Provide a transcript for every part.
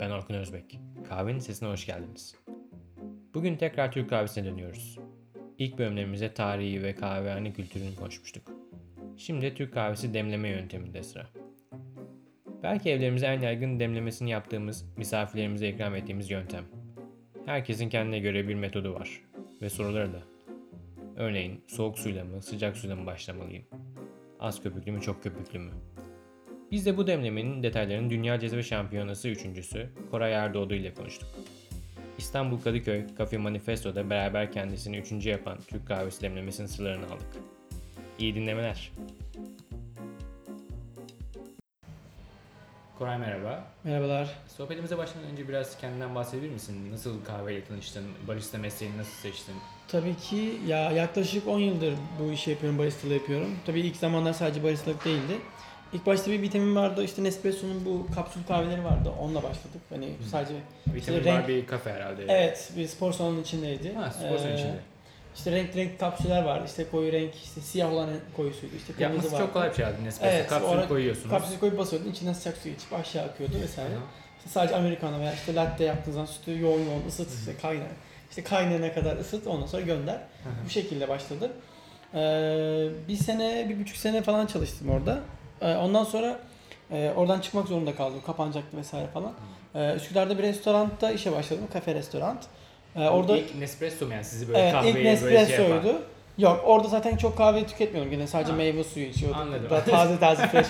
Ben Orkun Özbek. Kahvenin sesine hoş geldiniz. Bugün tekrar Türk kahvesine dönüyoruz. İlk bölümlerimizde tarihi ve kahvehane kültürünü konuşmuştuk. Şimdi Türk kahvesi demleme yönteminde sıra. Belki evlerimize en yaygın demlemesini yaptığımız, misafirlerimize ikram ettiğimiz yöntem. Herkesin kendine göre bir metodu var ve soruları da. Örneğin soğuk suyla mı, sıcak suyla mı başlamalıyım? Az köpüklü mü, çok köpüklü mü? Biz de bu demlemenin detaylarını Dünya Cezve Şampiyonası 3.'sü Koray Erdoğdu ile konuştuk. İstanbul Kadıköy Cafe Manifesto'da beraber kendisini 3. yapan Türk kahvesi demlemesinin sırlarını aldık. İyi dinlemeler. Koray merhaba. Merhabalar. Sohbetimize başlamadan önce biraz kendinden bahsedebilir misin? Nasıl kahveyle tanıştın? Barista mesleğini nasıl seçtin? Tabii ki ya yaklaşık 10 yıldır bu işi yapıyorum, baristalığı yapıyorum. Tabii ilk zamanlar sadece baristalık değildi. İlk başta bir vitamin vardı, işte Nespresso'nun bu kapsül kahveleri vardı, onunla başladık. Hani sadece vitamin işte var renk... bir kafe herhalde. Yani. Evet, bir spor salonunun içindeydi. Ha, spor salonunun içinde. İşte renk kapsüller vardı, işte koyu renk, işte siyah olan koyusuydu, işte kırmızı vardı. Yapması çok kolay bir şey abi Nespresso, evet, kapsülü koyuyorsunuz. Kapsülü koyup basıyordun, içinden sıcak suyu içip aşağı akıyordu vesaire. İşte sadece americano veya işte latte yaptığınız zaman sütü yoğun ısıt, işte kaynar. İşte kaynayana kadar ısıt, ondan sonra gönder. Bu şekilde başladı. Bir buçuk sene falan çalıştım orada. Ondan sonra oradan çıkmak zorunda kaldım. Kapanacaktı vesaire falan. Üsküdar'da bir restoranda işe başladım. Kafe restoran. Orada ilk Nespresso mu yani sizi böyle kahveye böyle şey yapan? Yok orada zaten çok kahve tüketmiyorum. Yine sadece meyve suyu içiyordum. Anladım. Daha taze fresh.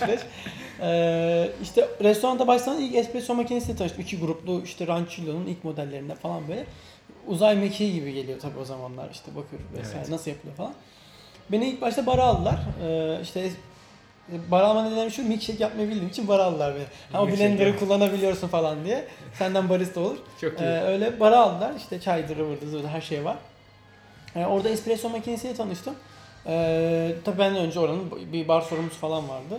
İşte restoranda başlanan ilk espresso makinesiyle tanıştım. 2 gruplu işte Rancillo'nun ilk modellerinde falan böyle. Uzay mekiği gibi geliyor tabii o zamanlar işte bakıyorum vesaire nasıl yapılıyor falan. Beni ilk başta bara aldılar. İşte bar alma nedeni şu, milkshake yapmayı bildiğim için bar aldılar beni. Ama blender'ı kullanabiliyorsun falan diye. Senden barista olur. Çok iyi. Öyle bara aldılar. İşte çaydır, vırdır, her şey var. Orada espresso makinesiyle tanıştım. Tabii benden önce oranın bir bar sorumuz falan vardı.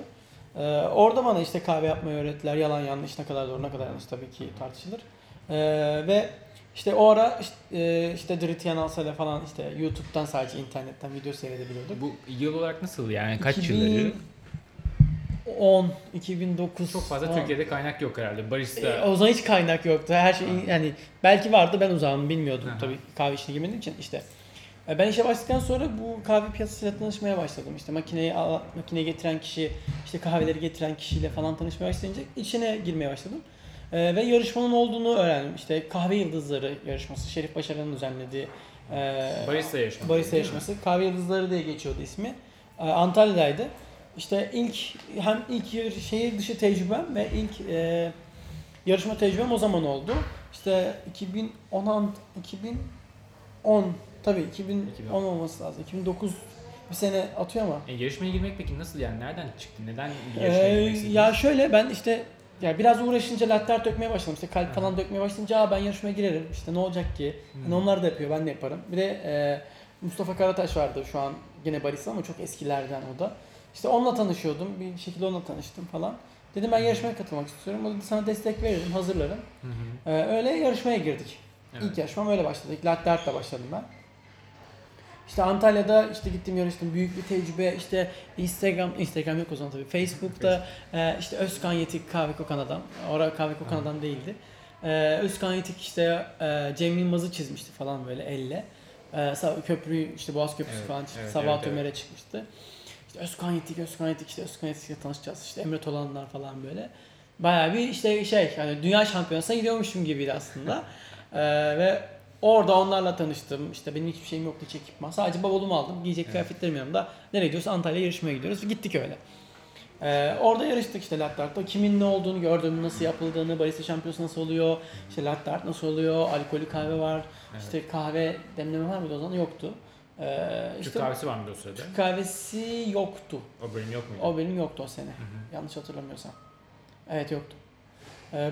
Orada bana işte kahve yapmayı öğrettiler. Yalan yanlış, ne kadar doğru, ne kadar yanlış tabii ki tartışılır. Ve İşte o ara işte Dritian Alsa'yla falan işte YouTube'dan sadece internetten video seyredebiliyorduk. Bu yıl olarak nasıl yani? Kaç yılları? 2009. Çok fazla Türkiye'de kaynak yok herhalde. Barista. O zaman hiç kaynak yoktu. Her şey yani belki vardı, ben o zaman bilmiyordum tabii kahve işine girmediğim için işte. Ben işe başladıktan sonra bu kahve piyasasıyla tanışmaya başladım. İşte makineyi getiren kişi, işte kahveleri getiren kişiyle falan tanışmaya başlayınca içine girmeye başladım. Ve yarışmanın olduğunu öğrendim. İşte kahve yıldızları yarışması, Şerif Başaran'ın düzenlediği barista yarışması. Kahve yıldızları diye geçiyordu ismi. Antalya'daydı. İşte ilk şehir dışı tecrübem ve ilk yarışma tecrübem o zaman oldu. İşte 2010 olması lazım. 2009 bir sene atıyor ama. Yarışmaya girmek peki nasıl yani? Nereden çıktı? Neden yarışmaya girmek istedin? Ya şöyle ben işte yani biraz uğraşınca latte dökmeye başladım. İşte kalp falan dökmeye başlayınca ben yarışmaya girerim. İşte ne olacak ki? Yani onlar da yapıyor, ben de yaparım. Bir de Mustafa Karataş vardı şu an gene barista ama çok eskilerden o da. İşte onunla tanışıyordum. Bir şekilde onunla tanıştım falan. Dedim ben yarışmaya katılmak istiyorum. O da sana destek veririm, hazırlarım. Öyle yarışmaya girdik. Evet. İlk yarışmam öyle başladı. İlk latte art'la başladım ben. İşte Antalya'da işte gittim yarıştım, büyük bir tecrübe. İşte Instagram yok o zaman tabii. Facebook'ta işte Özkan Yetik kahve kokan adam. Orada kahve kokan adam değildi. Özkan Yetik işte Cem Yılmaz'ı çizmişti falan böyle elle. Köprüyü işte Boğaz Köprüsü falan çıktı. Evet, Sabah Ömer'e çıkmıştı. İşte Özkan Yetik işte Özkan Yetik'le tanışacağız. İşte Emre Tolanlar falan böyle. Bayağı bir işte şey yani dünya şampiyonasına gidiyormuşum gibiydi aslında. Ve orada onlarla tanıştım. İşte benim hiçbir şeyim yoktu, hiç ekipman. Sadece bavulumu aldım. Giyecek kıyafetlerim yanımda. Nereye gidiyoruz? Antalya'ya yarışmaya gidiyoruz. Gittik öyle. Orada yarıştık işte latte art'ta. Kimin ne olduğunu gördüm, nasıl yapıldığını, barista şampiyonası nasıl oluyor, işte latte art nasıl oluyor, alkolü kahve var, işte kahve demleme var mıydı o zaman? Yoktu. İşte Türk kahvesi var mıydı o sırada? Türk kahvesi yoktu. O bölüm yok muydu? O bölüm yoktu o sene. Yanlış hatırlamıyorsam. Evet yoktu.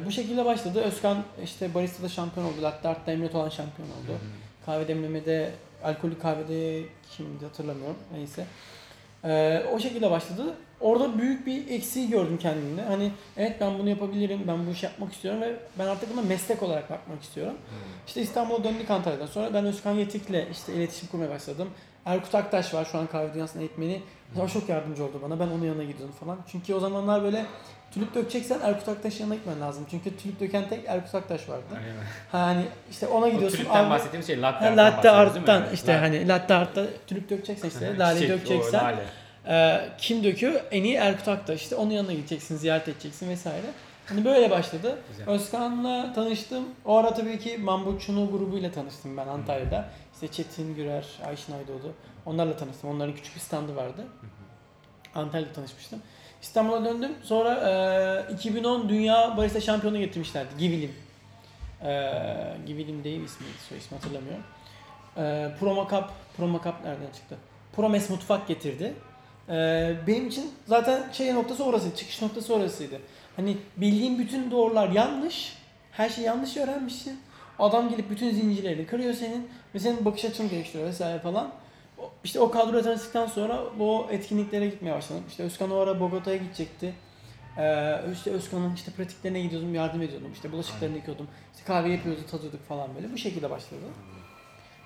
Bu şekilde başladı. Özkan işte barista'da şampiyon oldu. Latte art'ta Emre Tolan şampiyon oldu. Kahve demlemede, alkollü kahvede kimdi hatırlamıyorum. Neyse. O şekilde başladı. Orada büyük bir eksiği gördüm kendimde. Hani evet ben bunu yapabilirim, ben bu işi yapmak istiyorum ve ben artık buna meslek olarak bakmak istiyorum. İşte İstanbul'a döndük Antalya'dan sonra ben Özkan Yetik'le işte iletişim kurmaya başladım. Erkut Aktaş var şu an kahve dünyasının eğitmeni. O çok yardımcı oldu bana. Ben onun yanına gidiyordum falan. Çünkü o zamanlar böyle Tülük dökeceksen Erkut Aktaş'ın yanına gitmen lazım. Çünkü tülük döken tek Erkut Aktaş vardı. Hani işte ona gidiyorsun. O tülükten bahsettiğim şey latte arttan. İşte latte. Hani latte artta tülük dökeceksen işte lale dökeceksen. Kim döküyor? En iyi Erkut Aktaş. İşte onun yanına gideceksin, ziyaret edeceksin vesaire. Hani böyle başladı. Özkan'la tanıştım. O ara tabii ki Mambuçunu grubuyla tanıştım ben Antalya'da. İşte Çetin, Gürer, Ayşin Aydoğdu. Onlarla tanıştım. Onların küçük bir standı vardı. Antalya'da tanışmıştım. İstanbul'a döndüm. Sonra 2010 Dünya Barista Şampiyonu getirmişlerdi. Givilim. Givilim değil ismiydi. Soy ismi hatırlamıyorum. Promo Cup nereden çıktı? Promes Mutfak getirdi. Benim için zaten çıkış noktası orasıydı. Hani bildiğim bütün doğrular yanlış, her şeyi yanlış öğrenmişsin. Adam gelip bütün zincirlerini kırıyor senin ve senin bakış açını değiştiriyor vesaire falan. İşte o kadroya tanıştıktan sonra bu etkinliklere gitmeye başladım. İşte Özkan o ara Bogota'ya gidecekti. İşte Özkan'ın işte pratiklerine gidiyordum, yardım ediyordum. İşte bulaşıklarını yıkıyordum, işte kahve yapıyorduk, tadıyorduk falan böyle. Bu şekilde başladı.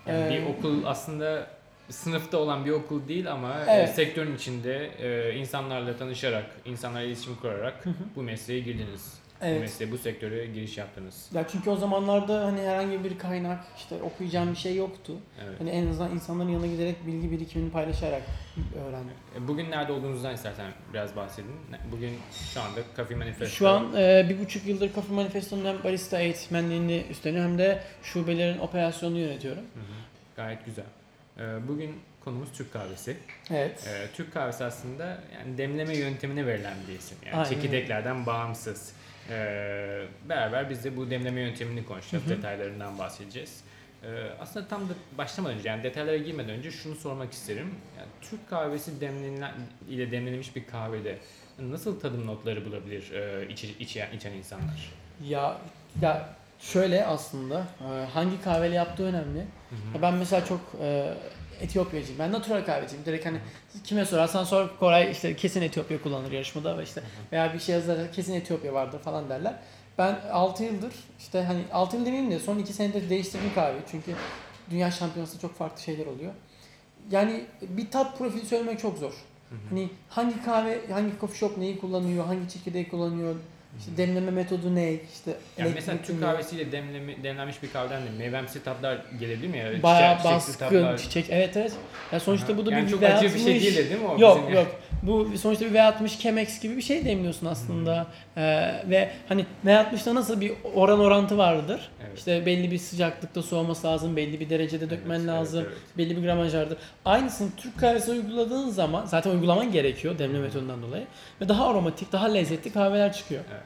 Yani bir okul aslında sınıfta olan bir okul değil ama sektörün içinde insanlarla tanışarak, insanlarla iletişim kurarak bu mesleğe girdiniz. Evet. Bu mesleğe, bu sektöre giriş yaptınız. Ya çünkü o zamanlarda hani herhangi bir kaynak, işte okuyacağım bir şey yoktu. Evet. Hani en azından insanların yanına giderek bilgi birikimini paylaşarak öğrendim. Bugün nerede olduğunuzdan istersen biraz bahsedin. Bugün şu anda Cafe Manifesto. Şu an 1,5 yıldır Cafe Manifesto'nun hem barista eğitmenliğini üstleniyorum hem de şubelerin operasyonunu yönetiyorum. Gayet güzel. Bugün konumuz Türk kahvesi. Evet. Türk kahvesi aslında yani demleme yöntemine verilen bir isim. Yani çekirdeklerden bağımsız. Beraber biz de bu demleme yöntemini konuşacağız. Detaylarından bahsedeceğiz. Aslında tam da başlamadan önce yani detaylara girmeden önce şunu sormak isterim. Yani Türk kahvesi demlenilmiş bir kahvede nasıl tadım notları bulabilir içen insanlar? Ya şöyle aslında hangi kahveyle yaptığı önemli. Ben mesela çok Etiyopyacıyım. Ben natural kahveciyim. Direkt hani kime sorarsan sor Koray işte kesin Etiyopya kullanır yarışmada ve işte veya bir şey yazarsa kesin Etiyopya vardır falan derler. Ben 6 yıldır işte hani 6 yıl demeyeyim de son 2 senede değiştirdim kahveyi. Çünkü Dünya Şampiyonası'nda çok farklı şeyler oluyor. Yani bir tat profili söylemek çok zor. Hani hangi kahve, hangi coffee shop neyi kullanıyor, hangi çekirdeği kullanıyor. İşte demleme metodu ne? İşte yani mesela Türk kahvesiyle demlenmiş bir kahveden de meyvemsi tatlar gelebilir mi ya? Bayağı baskın, çiçek. Evet. Ya sonuçta bu da yani bir çok acı bir şey değil mi o? Yok. Bu sonuçta bir V60 Chemex gibi bir şey demliyorsun aslında. Ve hani V60'da nasıl bir orantı vardır? Evet. İşte belli bir sıcaklıkta soğuması lazım, belli bir derecede dökmen lazım, belli bir gramajlardır. Aynısını Türk kahvesi uyguladığın zaman zaten uygulaman gerekiyor demleme metodundan dolayı ve daha aromatik, daha lezzetli kahveler çıkıyor. Evet.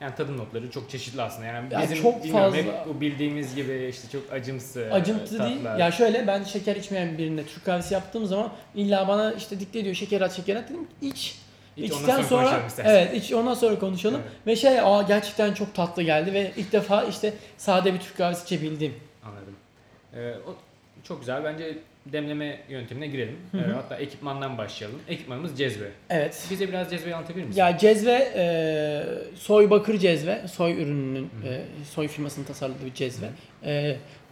Yani tadım notları çok çeşitli aslında. Yani bizim çok fazla hep bildiğimiz gibi işte çok acımsı tatlar. Değil. Ya şöyle ben şeker içmeyen birine Türk kahvesi yaptığım zaman illa bana işte dikte ediyor şeker at dedim iç ondan sonra konuşalım evet. Ve gerçekten çok tatlı geldi ve ilk defa işte sade bir Türk kahvesi içebildim. Anladım. O çok güzel bence. Demleme yöntemine girelim. Hatta ekipmandan başlayalım. Ekipmanımız cezve. Evet. Bize biraz cezveyi anlatabilir misin? Ya cezve soy bakır cezve. Soy ürününün, soy firmasının tasarladığı bir cezve.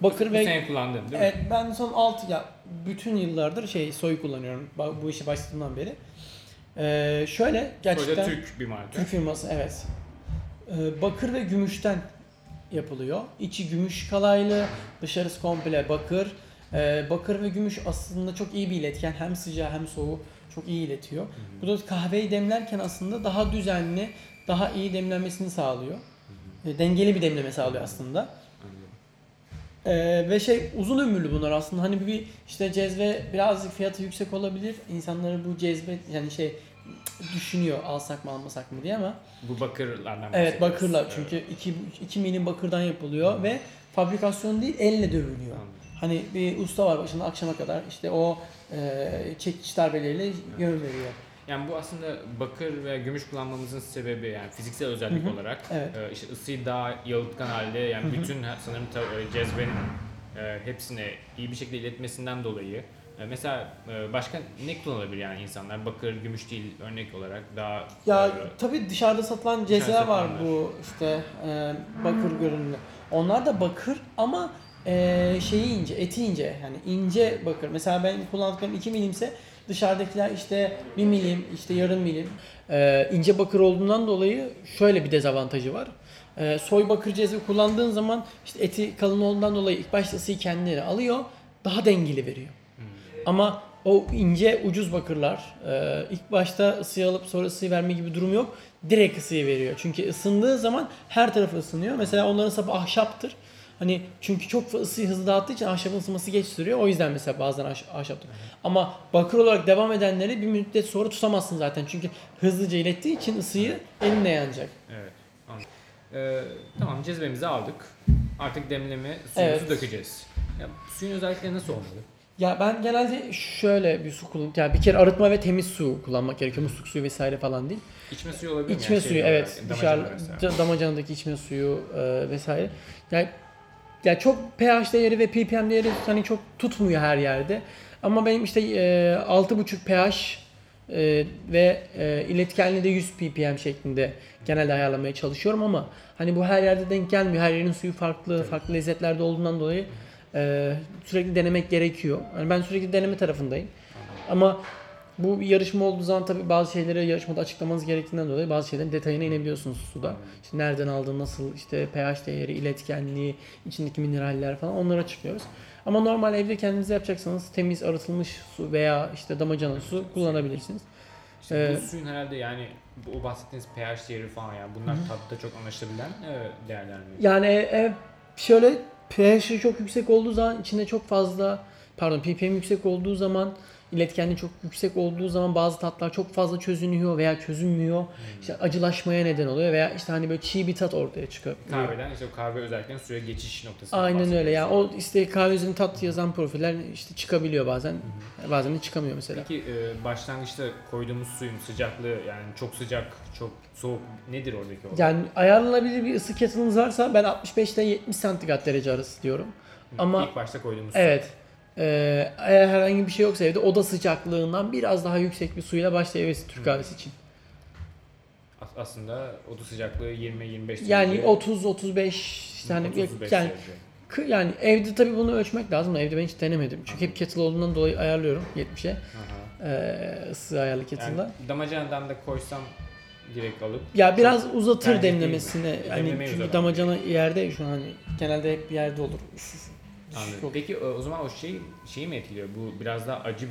Bakır bu ve... Bu sene kullandın değil mi? Evet ben son 6 bütün yıllardır soy kullanıyorum. Bu işe başladığımdan beri. Şöyle gerçekten... Soyda Türk bir marka. Türk firması evet. Bakır ve gümüşten yapılıyor. İçi gümüş kalaylı, dışarısı komple bakır. Bakır ve gümüş aslında çok iyi bir iletken. Hem sıcağı hem soğuğu çok iyi iletiyor. Bu da kahveyi demlerken aslında daha düzenli, daha iyi demlenmesini sağlıyor. Dengeli bir demleme sağlıyor aslında. Ve uzun ömürlü bunlar aslında. Hani bir işte cezve birazcık fiyatı yüksek olabilir. İnsanları bu cezve düşünüyor alsak mı almasak mı diye ama. Bu bakırlardan. Evet bakırlar çünkü 2 milim bakırdan yapılıyor ve fabrikasyon değil elle dövülüyor. Hani bir usta var başında akşama kadar işte o çekiç darbeleriyle yön veriyor. Yani bu aslında bakır ve gümüş kullanmamızın sebebi yani fiziksel özellik olarak işte ısıyı daha yalıtkan halde yani bütün sanırım cezvenin hepsine iyi bir şekilde iletmesinden dolayı. Mesela başka ne kullanılabilir yani insanlar bakır, gümüş değil örnek olarak daha... Ya tabii dışarıda satılan cezveler var bu işte bakır görünümlü. Onlar da bakır ama... eti ince bakır. Mesela ben kullandıklarım 2 milimse Dışarıdakiler işte 1 milim, işte yarım milim. İnce bakır olduğundan dolayı şöyle bir dezavantajı var. Soy bakır cezve kullandığın zaman işte eti kalın olduğundan dolayı ilk başta ısıyı kendileri alıyor, daha dengeli veriyor. Hmm. Ama o ince ucuz bakırlar ilk başta ısıyı alıp sonra ısıyı verme gibi durum yok. Direkt ısıyı veriyor. Çünkü ısındığı zaman her tarafı ısınıyor. Mesela onların sapı ahşaptır. Hani çünkü çok ısıyı hızlı dağıttığı için ahşabın ısınması geç sürüyor. O yüzden mesela bazen ahşaptır. Ama bakır olarak devam edenleri bir müddet sonra tutamazsın zaten. Çünkü hızlıca ilettiği için ısıyı elinle yanacak. Evet. Tamam, cezvemizi aldık. Artık demleme suyumuzu dökeceğiz. Ya, suyun özellikleri nasıl olmalı? Ya ben genelde şöyle bir su kullanıyorum. Yani bir kere arıtma ve temiz su kullanmak gerekiyor. Musluk suyu vesaire falan değil. İçme suyu olabilir mi? İçme yani suyu evet. Dışarı damacanadaki içme suyu vesaire. Yani çok pH değeri ve ppm değeri hani çok tutmuyor her yerde. Ama benim işte 6.5 pH ve iletkenliği de 100 ppm şeklinde genelde ayarlamaya çalışıyorum ama hani bu her yerde denk gelmiyor. Her yerin suyu farklı, farklı lezzetlerde olduğundan dolayı sürekli denemek gerekiyor. Yani ben sürekli deneme tarafındayım. Ama bu yarışma olduğu zaman tabii bazı şeyleri yarışmada açıklamanız gerektiğinden dolayı bazı şeylerin detayına inebiliyorsunuz suda. İşte nereden aldın, nasıl, işte pH değeri, iletkenliği, içindeki mineraller falan onları açıklıyoruz. Ama normal evde kendiniz yapacaksanız temiz arıtılmış su veya işte damacana su kullanabilirsiniz. İşte bu suyun herhalde yani o bahsettiğiniz pH değeri falan yani bunlar tadıda çok anlaşılabilen değerler mi? Yani şöyle pH'i çok yüksek olduğu zaman içinde çok fazla ppm yüksek olduğu zaman iletkenliği çok yüksek olduğu zaman bazı tatlar çok fazla çözünüyor veya çözünmüyor. İşte acılaşmaya neden oluyor veya işte hani böyle çiğ bir tat ortaya çıkıyor. Kahveden işte kahve özellikle suya geçiş noktası. Aynen öyle ya. O işte kahve üzerine tat yazan profiller işte çıkabiliyor bazen. Bazen de çıkamıyor mesela. Peki başlangıçta koyduğumuz suyun sıcaklığı yani çok sıcak, çok soğuk nedir oradaki olarak? Yani ayarlanabilir bir ısı kettle'ınız varsa ben 65 ile 70 santigrat derece arası diyorum. Ama ilk başta koyduğumuz su. Eğer herhangi bir şey yoksa evde oda sıcaklığından biraz daha yüksek bir suyla başlayabilirsin Türk kahvesi için. Aslında oda sıcaklığı 20-25 yani 30-35 işte hani yani evde tabii bunu ölçmek lazım. Evde ben hiç denemedim. Çünkü hep kettle olduğundan dolayı ayarlıyorum 70'e. Isı ayarlı kettle'la. Yani damacanadan da koysam direkt alıp. Ya biraz uzatır demlemesini. Yani çünkü damacana yerde şu an hani genelde hep bir yerde olur. Anladım. Peki o zaman o şeyi mi etkiliyor? Bu biraz daha acı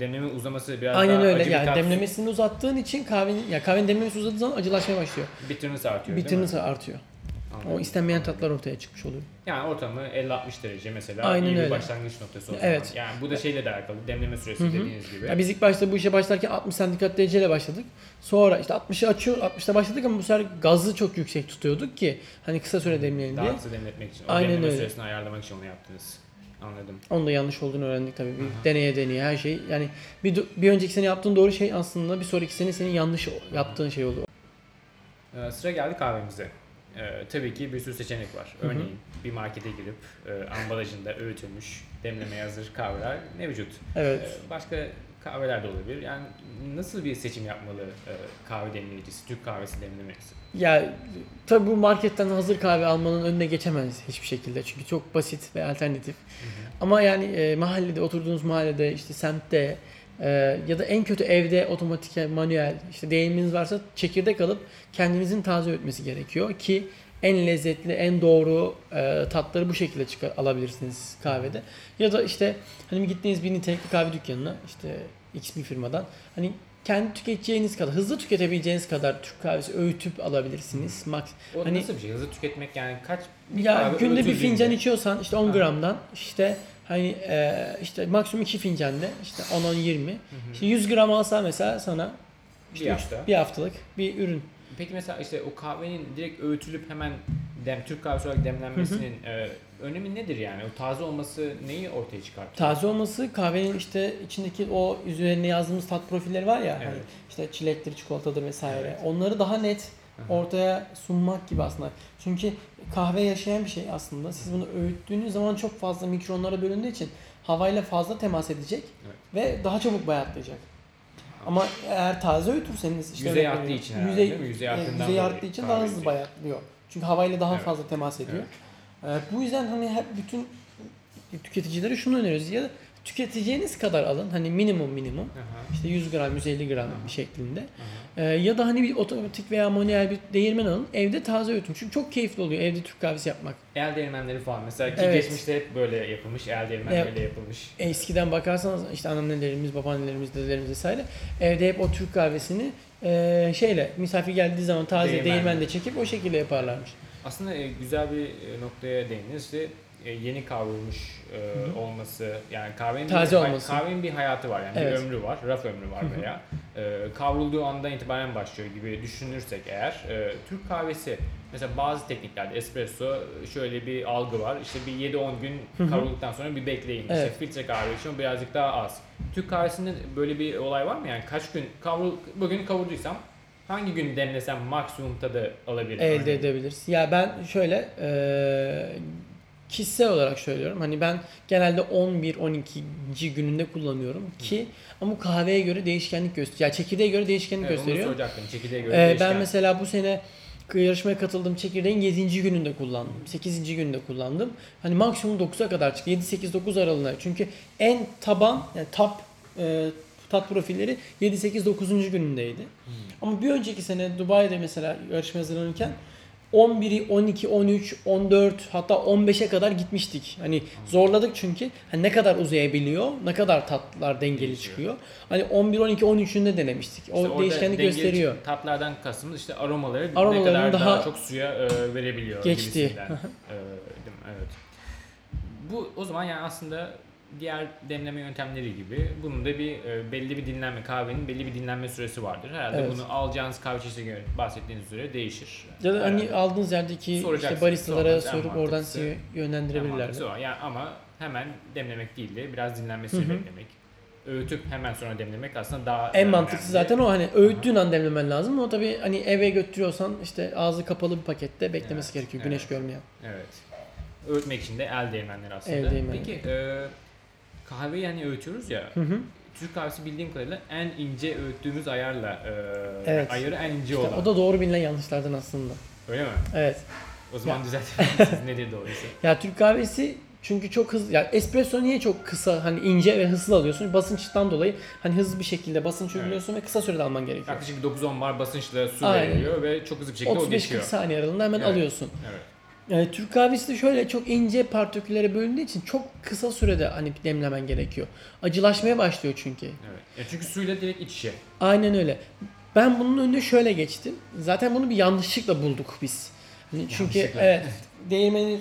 demleme uzaması biraz aynen daha öyle. Acı yani bir demlemesini uzattığın için kahvenin demlemesi uzadığı zaman acılaşmaya başlıyor. Bitterness'ı artıyor artıyor. Anladım. O istenmeyen tatlar ortaya çıkmış oluyor. Yani ortamı 50-60 derece mesela iyi bir başlangıç noktası olsun. Evet. Yani bu da şeyle de alakalı demleme süresi dediğiniz gibi. Ya biz ilk başta bu işe başlarken 60 santigrat dereceyle başladık. Sonra işte 60'ı açıyor, 60'ta başladık ama bu sefer gazı çok yüksek tutuyorduk ki hani kısa süre demleyelim diye. Daha kısa demletmek için. O aynen demleme süresini ayarlamak için onu yaptınız. Anladım. Onun da yanlış olduğunu öğrendik tabii. Bir deneye her şey. Yani bir önceki sene yaptığın doğru şey aslında bir sonraki sene senin yanlış yaptığın şey oldu. Sıra geldi kahvemize. Tabii ki bir sürü seçenek var. Örneğin bir markete girip ambalajında öğütülmüş, demlemeye hazır kahveler mevcut. Evet. Başka kahveler de olabilir. Yani nasıl bir seçim yapmalı kahve demleyicisi, Türk kahvesi demlemecisi? Ya tabii bu marketten hazır kahve almanın önüne geçemez hiçbir şekilde. Çünkü çok basit ve alternatif. Ama yani mahallede, oturduğunuz mahallede, işte semtte ya da en kötü evde otomatik, manuel işte değirmeniniz varsa çekirdek alıp kendinizin taze öğütmesi gerekiyor ki en lezzetli, en doğru tatları bu şekilde alabilirsiniz kahvede. Ya da işte hani gittiğiniz bir nitelikli kahve dükkanına işte X bir firmadan hani kendi tüketeceğiniz kadar, hızlı tüketebileceğiniz kadar Türk kahvesi öğütüp alabilirsiniz. O hani, nasıl bir şey? Hızlı tüketmek yani kaç bir ya günde bir fincan içiyorsan işte 10 gramdan işte hani işte maksimum 2 fincanda işte 10-20. İşte 100 gram alsa mesela sana işte bir haftalık bir ürün. Peki mesela işte o kahvenin direkt öğütülüp hemen Türk kahvesi olarak demlenmesinin önemi nedir yani? O taze olması neyi ortaya çıkartıyor? Taze olması kahvenin işte içindeki o üzerine yazdığımız tat profilleri var ya hani işte çilektir, çikolatadır vesaire. Evet. Onları daha net ortaya sunmak gibi aslında. Çünkü kahve yaşayan bir şey aslında. Siz bunu öğüttüğünüz zaman çok fazla mikronlara bölündüğü için havayla fazla temas edecek ve daha çabuk bayatlayacak. Ama eğer taze öğütürseniz işte yüzey arttığı için yüzey arttığı için daha hızlı bayatlıyor. Çünkü havayla daha fazla temas ediyor. Bu yüzden hani hep bütün tüketicilere şunu öneriyoruz ya da tüketeceğiniz kadar alın. Hani minimum aha, işte 100 gram 150 gram aha, şeklinde. Aha. Ya da hani bir otomatik veya manuel bir değirmen alın. Evde taze öğütün. Çünkü çok keyifli oluyor evde Türk kahvesi yapmak. El değirmenleri falan mesela ki evet, geçmişte hep böyle yapılmış. El değirmenleriyle yapılmış. Eskiden bakarsanız işte anneannelerimiz, babaannelerimiz, dedelerimiz vesaire evde hep o Türk kahvesini şeyle misafir geldiği zaman taze değirmende çekip o şekilde yaparlarmış. Aslında güzel bir noktaya değindiniz. İşte yeni kavrulmuş olması, yani kahvenin bir hayatı var, yani evet, bir ömrü var, raf ömrü var veya kavrulduğu andan itibaren başlıyor gibi düşünürsek eğer, Türk kahvesi mesela bazı tekniklerde espresso şöyle bir algı var, işte bir 7-10 gün kavrulduktan sonra bir bekleyin, evet, işte filtre kahve için birazcık daha az. Türk kahvesinde böyle bir olay var mı, yani kaç gün bugün kavurduysam hangi gün demlesem maksimum tadı alabilirim? Elde edebiliriz. Ya ben şöyle kişisel olarak söylüyorum. Hani ben genelde 11-12. Gününde kullanıyorum ki, ama bu kahveye göre değişkenlik gösteriyor. Yani çekirdeğe göre değişkenlik gösteriyor. Onu soracaktım. Çekirdeğe göre değişkenlik. Ben mesela bu sene yarışmaya katıldım. Çekirdeğin 7. gününde kullandım. 8. gününde kullandım. Hani maksimum 9'a kadar çıktı. 7-8-9 aralığına. Çünkü en taban, yani tat profilleri 7-8-9. Günündeydi. Ama bir önceki sene Dubai'de mesela yarışmaya hazırlanırken 11'i, 12, 13, 14 hatta 15'e kadar gitmiştik. Hani zorladık çünkü hani ne kadar uzayabiliyor, ne kadar tatlar dengeli çıkıyor. Hani 11, 12, 13'ünde denemiştik. İşte o değişkenlik gösteriyor. Tatlardan kastımız işte aromaları ne kadar daha çok suya verebiliyor geçti gibisinden. Evet. Bu o zaman yani aslında diğer demleme yöntemleri gibi bunun da bir kahvenin belli bir dinlenme süresi vardır. Herhalde evet, bunu alacağınız kahve çeşidine göre bahsettiğiniz süre değişir. Ya da hani aldığınız yerdeki işte baristalara sorup oradan sizi yönlendirebilirler. Yani ama hemen demlemek değil de biraz dinlenmesini beklemek. Öğütüp hemen sonra demlemek aslında daha en mantıklısı zaten o, hani öğüttüğün an demlemen lazım. O tabii hani eve götürüyorsan işte ağzı kapalı bir pakette beklemesi gerekiyor. Güneş görmeyen. Evet. Öğütmek için de el değirmenleri aslında. El değirmenleri. Peki kahveyi yani öğütüyoruz ya, Türk kahvesi bildiğim kadarıyla en ince öğüttüğümüz ayarla, evet, ayarı en ince işte olan. O da doğru bilinen yanlışlardan aslında. Öyle mi? Evet. O zaman düzeltelim siz nedir doğrusu? Ya Türk kahvesi çünkü çok hızlı, yani espresso niye çok kısa, hani ince ve hızlı alıyorsun? Basınçtan dolayı hani hızlı bir şekilde basınç uyguluyorsun ve kısa sürede alman gerekiyor. Yaklaşık 9-10 bar basınçla su veriliyor ve çok hızlı bir şekilde o geçiyor. 35-40 saniye aralığında hemen alıyorsun. Evet. Yani Türk kahvesi de şöyle çok ince partiküllere bölündüğü için çok kısa sürede hani demlemen gerekiyor. Acılaşmaya başlıyor çünkü. Evet. Çünkü suyla direkt iç içe. Aynen öyle. Ben bunun önüne şöyle geçtim. Zaten bunu bir yanlışlıkla bulduk biz. Çünkü değirmenin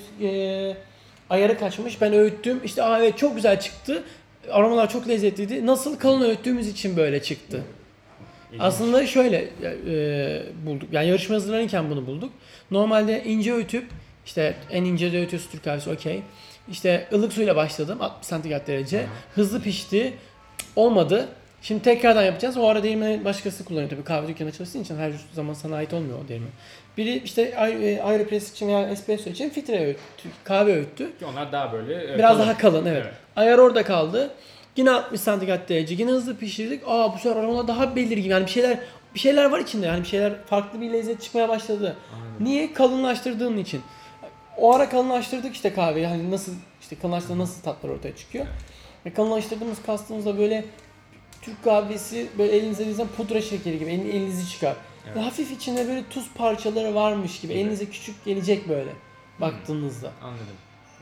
ayarı kaçmış. Ben öğüttüm. İşte evet çok güzel çıktı. Aromalar çok lezzetliydi. Nasıl kalın öğüttüğümüz için böyle çıktı. İlginç. Aslında şöyle bulduk. Yani yarışma hazırlanırken bunu bulduk. Normalde ince öğütüp işte en ince de öğütüyorsun Türk kahvesi, okey. İşte ılık suyla başladım 60 santigrat derece. Hızlı pişti. Olmadı. Şimdi tekrardan yapacağız. O ara değirmeni başkası kullanıyor tabii. Kahve dükkanı çalıştığı için her zaman sana ait olmuyor o değirmen. Biri işte Aeropress için veya espresso için filtre öğüttü, kahve öğüttü. Onlar daha böyle biraz kalın. Daha kalın evet. Ayar orada kaldı. Yine 60 santigrat derece. Yine hızlı pişirdik. Bu sefer aromalar daha belirgin. Yani bir şeyler var içinde. Yani bir şeyler, farklı bir lezzet çıkmaya başladı. Aynen. Niye? Kalınlaştırdığın için. O ara kalınlaştırdık işte kahveyi. Hani nasıl işte kalınlaştırdığı nasıl tatlar ortaya çıkıyor. Ve kalınlaştırdığımız kastımızda böyle Türk kahvesi böyle elinize pudra şekeri gibi elinizi çıkar. Evet. Ve hafif içinde böyle tuz parçaları varmış gibi elinize küçük gelecek böyle baktığınızda. Anladım.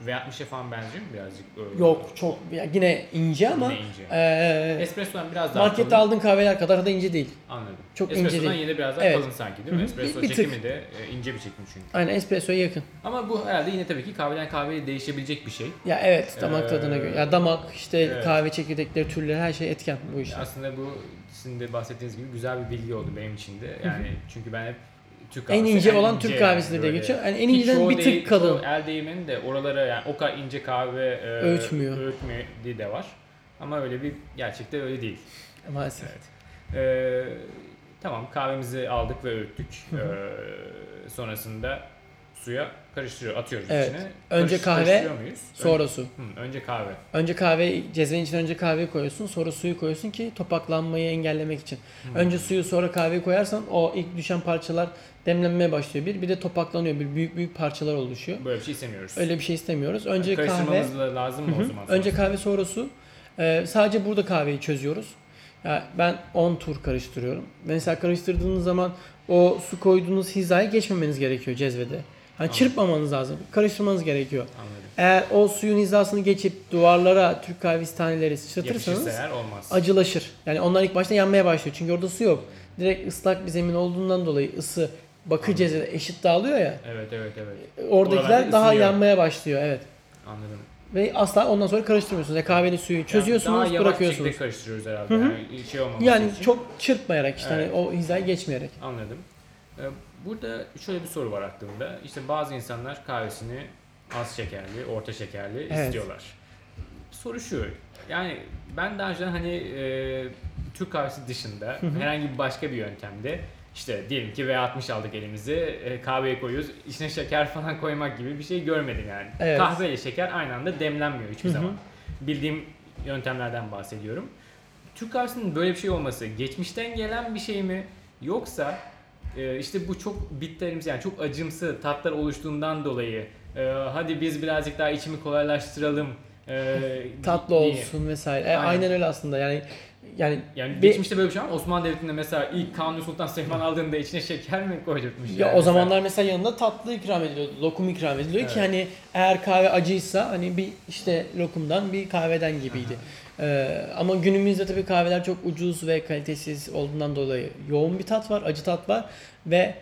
V60'a falan benziyor mu birazcık? Yok çok yine ince ama ince. Espresso'dan biraz daha markette kalın. Aldığın kahveler kadar da ince değil. Anladım. Çok ince değil. Espresso'dan yine biraz daha kalın sanki değil mi? Espresso bir çekimi de ince bir çekim çünkü. Aynen espresso'ya yakın. Ama bu herhalde yine tabii ki kahveden kahveye değişebilecek bir şey. Ya evet damak tadına göre. Ya damak işte kahve çekirdekleri türleri her şey etken bu işte. Aslında bu sizin de bahsettiğiniz gibi güzel bir bilgi oldu benim için de. Yani çünkü ben hep en ince olan Türk kahvesinde de geçiyor. Yani en inceden bir tık kalın. El değirmeni de oralara yani o kadar ince kahve öğütmediği de var. Ama öyle bir gerçekte öyle değil. Maalesef. Evet. Tamam kahvemizi aldık ve öğüttük. Sonrasında suya atıyoruz içine. Önce kahve, sonra su. Önce kahve. Önce kahve, cezvenin içine önce kahveyi koyuyorsun, sonra suyu koyuyorsun ki topaklanmayı engellemek için. Önce suyu, sonra kahveyi koyarsan o ilk düşen parçalar demlenmeye başlıyor. Bir de topaklanıyor. Bir büyük parçalar oluşuyor. Böyle bir şey istemiyoruz. Öyle bir şey istemiyoruz. Önce kahve. Karıştırmamız lazım mı o zaman? Önce kahve, sonra su. Sadece burada kahveyi çözüyoruz. Yani ben 10 tur karıştırıyorum. Mesela karıştırdığınız zaman o su koyduğunuz hizaya geçmemeniz gerekiyor cezvede. Yani çırpmamanız lazım. Karıştırmanız gerekiyor. Anladım. Eğer o suyun hizasını geçip duvarlara Türk kahvesi taneleri sıçratırsanız acılaşır. Yani onlar ilk başta yanmaya başlıyor. Çünkü orada su yok. Direkt ıslak bir zemin olduğundan dolayı ısı bakır cezvede eşit dağılıyor ya. Evet evet evet. Oradakiler daha yanmaya başlıyor. Evet. Anladım. Ve asla ondan sonra karıştırmıyorsunuz. Kahveli suyu çözüyorsunuz, yani bırakıyorsunuz. Daha karıştırıyoruz herhalde. Hı-hı. Yani şey olmaması yani için. Çok çırpmayarak işte evet. Hani o hizayı geçmeyerek. Anladım. Burada şöyle bir soru var aklımda. İşte bazı insanlar kahvesini az şekerli, orta şekerli istiyorlar. Soru şu. Yani ben daha önce hani Türk kahvesi dışında herhangi bir başka bir yöntemde işte diyelim ki V60 aldık elimizi, kahveye koyuyoruz. İçine şeker falan koymak gibi bir şey görmedim yani. Evet. Kahve ile şeker aynı anda demlenmiyor hiçbir zaman. Bildiğim yöntemlerden bahsediyorum. Türk kahvesinin böyle bir şey olması geçmişten gelen bir şey mi? Yoksa işte bu çok bitterimiz yani çok acımsı tatlar oluştuğundan dolayı hadi biz birazcık daha içimi kolaylaştıralım. Tatlı diye. Olsun vesaire. Aynen öyle aslında yani geçmişte böyle bir şey var. Osmanlı Devleti'nde mesela ilk Kanuni Sultan Süleyman aldığında içine şeker mi koydurtmuş? Ya yani o zamanlar mesela yanında tatlı ikram ediliyordu. Lokum ikram ediliyor ki hani eğer kahve acıysa hani bir işte lokumdan bir kahveden gibiydi. Ama günümüzde tabii kahveler çok ucuz ve kalitesiz olduğundan dolayı yoğun bir tat var, acı tat var ve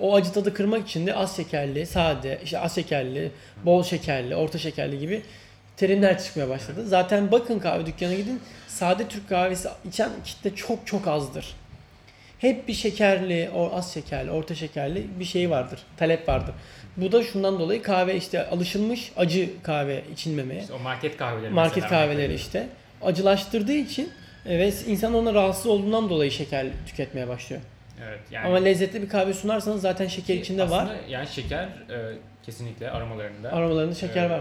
o acı tadı kırmak için de az şekerli, sade, işte az şekerli, bol şekerli, orta şekerli gibi terimler çıkmaya başladı. Zaten bakın kahve dükkanına gidin, sade Türk kahvesi içen kitle çok çok azdır. Hep bir şekerli, az şekerli, orta şekerli bir şey vardır, talep vardır. Bu da şundan dolayı kahve işte alışılmış acı kahve içilmemeye. İşte o market kahveleri işte acılaştırdığı için ve insan ona rahatsız olduğundan dolayı şeker tüketmeye başlıyor. Evet, yani ama lezzetli bir kahve sunarsanız zaten şeker içinde var. Yani şeker kesinlikle aromalarında şeker var.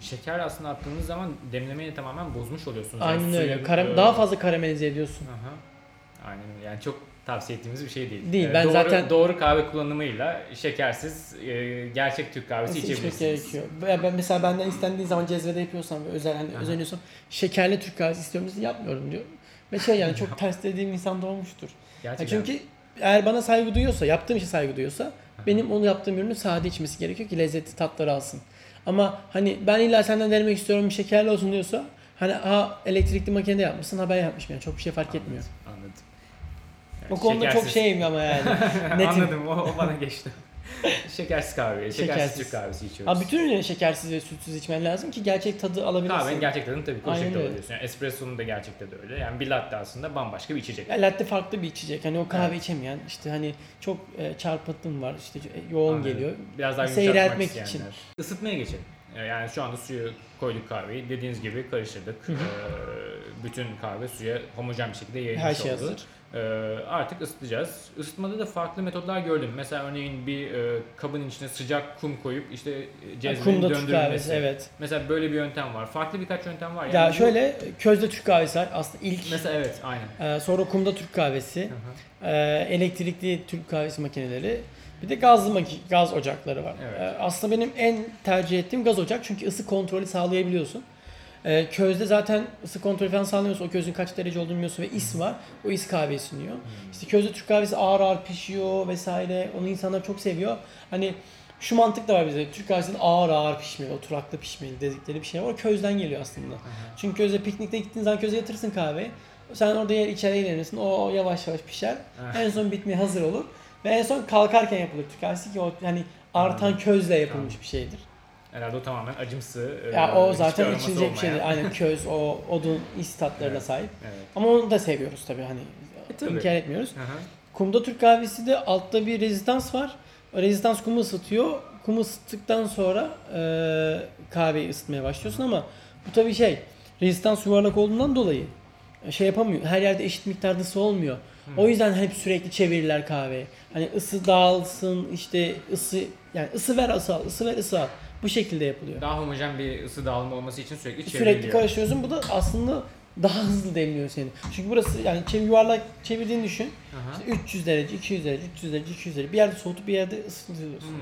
Şeker aslında attığınız zaman demlemeyi tamamen bozmuş oluyorsunuz. Aynen yani öyle. Daha fazla karamelize ediyorsun. Aha. Aynen yani çok tavsiye ettiğimiz bir şey değil. Ben doğru kahve kullanımıyla şekersiz gerçek Türk kahvesi içebilirsiniz. Ben mesela benden istendiği zaman cezvede yapıyorsam ve özeniyorsam şekerli Türk kahvesi istiyoruz yapmıyorum diyorum. Ve yani çok ters dediğim insan da olmuştur. Gerçekten. Çünkü eğer bana saygı duyuyorsa, yaptığım işe saygı duyuyorsa benim onu yaptığım ürünü sade içmesi gerekiyor ki lezzetli tatları alsın. Ama hani ben illa senden denemek istiyorum bir şekerli olsun diyorsa hani elektrikli makinede yapmışsın ha ben yapmışım yani çok bir şey fark etmiyor. Anladım. Yani o konuda şekersiz. Çok şeyim ama yani. Anladım o bana geçti. Şekersiz kahve, şekersiz Türk kahvesi içiyoruz. Bütün ürünleri şekersiz ve sütsüz içmen lazım ki gerçek tadı alabilirsin. Kahvenin gerçek tadını tabii ki o şekilde alabiliyorsun. Yani espressonun da gerçek tadı öyle. Yani bir latte aslında bambaşka bir içecek. Ya, latte farklı bir içecek. Hani o kahve içemeyen işte hani çok çarpıntım var işte yoğun geliyor. Biraz daha yumuşatmak için. Isıtmaya geçelim. Yani şu anda suyu koyduk kahveyi. Dediğiniz gibi karıştırdık. Bütün kahve suya homojen bir şekilde yayılmış oldu. Her şey hazır. Artık ısıtacağız. Isıtmada da farklı metodlar gördüm. Mesela örneğin bir kabın içine sıcak kum koyup işte cezvenin döndürülmesi. Evet. Mesela böyle bir yöntem var. Farklı birkaç yöntem var. Yani ya şöyle közde Türk kahvesi var. Aslında ilk. Mesela evet aynen. Sonra kumda Türk kahvesi. Elektrikli Türk kahvesi makineleri. Bir de gaz ocakları var. Evet. Aslında benim en tercih ettiğim gaz ocak. Çünkü ısı kontrolü sağlayabiliyorsun. Közde zaten ısı kontrolü falan sağlamıyorsun. O közün kaç derece olduğunu bilmiyorsun ve is var. O is kahveyi sunuyor. İşte közde Türk kahvesi ağır ağır pişiyor vesaire. Onu insanlar çok seviyor. Hani şu mantık da var bizde. Türk kahvesinin ağır ağır pişmeli, oturaklı pişmeli dedikleri bir şey var. O közden geliyor aslında. Çünkü közde piknikte gittiğin zaman köze yatırsın kahveyi. Sen orada içeriye ilerlersin. O yavaş yavaş pişer. En son bitmeye hazır olur. Ve en son kalkarken yapılır Türk kahvesi ki o hani artan közle yapılmış bir şeydir. Herhalde o tamamen acımsı. Ya o zaten içilecek bir şeydir. Aynen köz, o odun is tatlarına sahip. Evet. Ama onu da seviyoruz tabii hani inkar etmiyoruz. Kumda Türk kahvesi de altta bir rezistans var. Rezistans kumu ısıtıyor. Kumu ısıttıktan sonra kahveyi ısıtmaya başlıyorsun ama bu tabii rezistans yuvarlak olduğundan dolayı yapamıyor. Her yerde eşit miktarda ısı olmuyor. O yüzden hep sürekli çevirirler kahveyi. Hani ısı dağılsın, işte ısı yani ısı ver ısı al, ısı ver ısı al. Bu şekilde yapılıyor. Daha homojen bir ısı dağılımı olması için sürekli çeviriliyor. Sürekli karıştırıyorsun. Bu da aslında daha hızlı demliyor seni. Çünkü burası yani yuvarlak çevirdiğini düşün. İşte 300 derece, 200 derece, 300 derece, 200 derece. Bir yerde soğutup bir yerde ısıtıyorsun.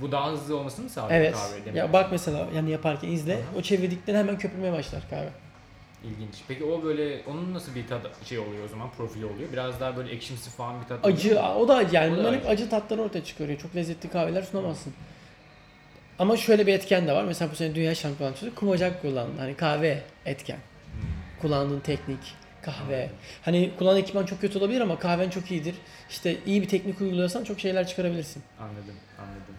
Bu daha hızlı olmasını sağlıyor kahve demliyor. Ya bak mesela yani yaparken izle. O çevirdikten hemen köpürmeye başlar kahve. İlginç. Peki o böyle, onun nasıl bir tadı şey oluyor o zaman, profili oluyor? Biraz daha böyle ekşimsi falan bir tat. Acı oluyor. O da acı yani. Bunlar hep acı tatları ortaya çıkarıyor. Çok lezzetli kahveler sunamazsın. Hı. Ama şöyle bir etken de var. Mesela bu sene Dünya Şampiyonası kum ocak kullandı. Hani kahve etken. Kullandığın teknik, kahve. Hani kullandığın ekipman çok kötü olabilir ama kahven çok iyidir. İşte iyi bir teknik uyguluyorsan çok şeyler çıkarabilirsin. Anladım, anladım.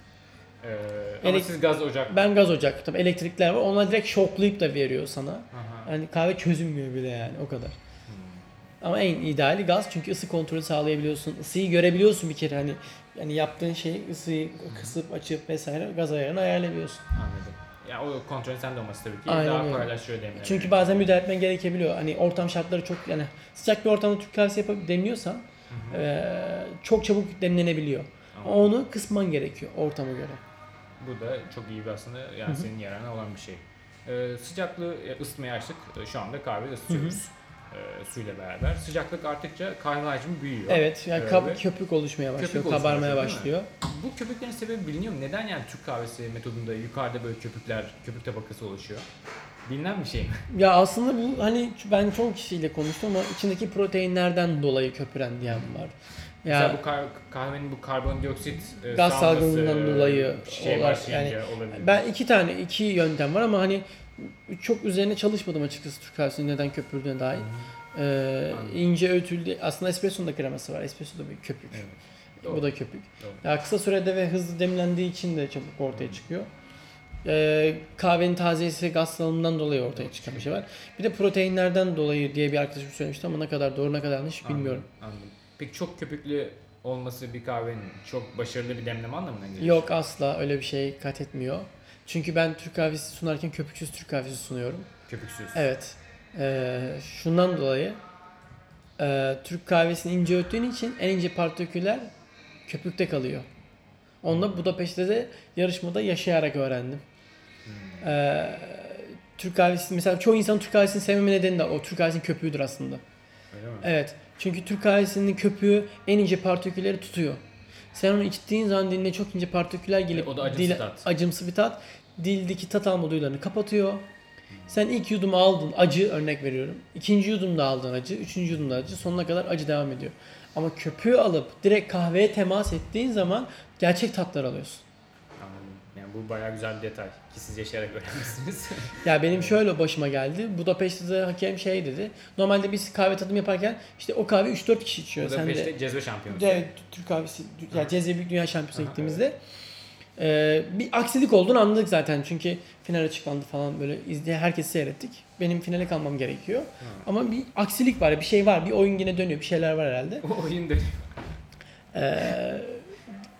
Ama siz gaz ocak. Ben gaz ocak. Tabii elektrikler var. Onlar direkt şoklayıp da veriyor sana. Aha. Yani kahve çözünmüyor bile yani o kadar. Ama en ideali gaz, çünkü ısı kontrolü sağlayabiliyorsun. Isıyı görebiliyorsun bir kere, hani yani yaptığın şeyi, ısıyı kısıp açıp vesaire gaz ayarını ayarlayabiliyorsun. Anladım. Ya yani o kontrol sende olması tabii ki aynen daha kolaylaşıyor demeye. Çünkü bazen müdahale etmen gerekebiliyor. Hani ortam şartları çok, yani sıcak bir ortamda Türk kahvesi yapıp demliyorsan çok çabuk demlenebiliyor. Ama onu kısman gerekiyor ortama göre. Bu da çok iyi bir aslında yani senin yararına olan bir şey. Sıcaklığı ısıtmaya açtık. Şu anda kahveyi ısıtıyoruz. Suyla beraber. Sıcaklık arttıkça kahve hacmi büyüyor. Evet, yani köpük oluşmaya başlıyor, köpük kabarmaya başlıyor. Bu köpüklerin sebebi biliniyor mu? Neden yani Türk kahvesi metodunda yukarıda böyle köpükler, köpük tabakası oluşuyor? Bilinen bir şey mi? Ya aslında bu, hani ben çok kişiyle konuştum ama içindeki proteinlerden dolayı köpüren diyen var. Ya mesela bu kahvenin bu karbondioksit gaz salgınından dolayı şey yani olabilir. Ben iki yöntem var ama hani çok üzerine çalışmadım açıkçası Türk kahvesinin neden köpürdüğüne dair. İnce öğütüldü. Aslında espresso'nun da kreması var. Espresso da bir köpük. Evet. Bu da köpük. Ya kısa sürede ve hızlı demlendiği için de çabuk ortaya çıkıyor. Kahvenin tazesi gaz salımından dolayı ortaya çıkan bir şey var. Bir de proteinlerden dolayı diye bir arkadaşım söylemişti ama ne kadar doğru ne kadar hiç bilmiyorum. Anladım. Peki çok köpüklü olması bir kahvenin çok başarılı bir demleme anlamına geliyor. Yok, asla öyle bir şey kat etmiyor. Çünkü ben Türk kahvesi sunarken köpüksüz Türk kahvesi sunuyorum. Köpüksüz. Evet. Şundan dolayı Türk kahvesini ince öğüttüğün için en ince partiküller köpükte kalıyor. Onu da Budapeşte de yarışmada yaşayarak öğrendim. Türk kahvesi mesela, çoğu insan Türk kahvesini sevmeme nedeni de o. Türk kahvesinin köpüğüdür aslında. Öyle mi? Evet. Çünkü Türk kahvesinin köpüğü en ince partikülleri tutuyor. Sen onu içtiğin zaman diline çok ince partiküller gelip acımsı bir tat, dildeki tat alma duyularını kapatıyor. Sen ilk yudumu aldın acı, örnek veriyorum. İkinci yudumda aldın acı, üçüncü yudumda acı, sonuna kadar acı devam ediyor. Ama köpüğü alıp direkt kahveye temas ettiğin zaman gerçek tatlar alıyorsun. Anladım. Yani bu bayağı güzel bir detay ki siz yaşayarak öğrenmişsiniz. Ya benim şöyle başıma geldi. Budapeşte'de hakem şey dedi. Normalde biz kahve tadım yaparken işte o kahve 3-4 kişi içiyor. Budapeşte Cezve Şampiyonası. Evet, Türk kahvesi, yani Cezve Büyük Dünya Şampiyonası'na gittiğimizde. Evet. Bir aksilik olduğunu anladık zaten, çünkü final açıklandı falan, böyle herkesi seyrettik. Benim finale kalmam gerekiyor. Ama bir aksilik var, bir şey var, bir oyun yine dönüyor, bir şeyler var herhalde. O oyun dönüyor.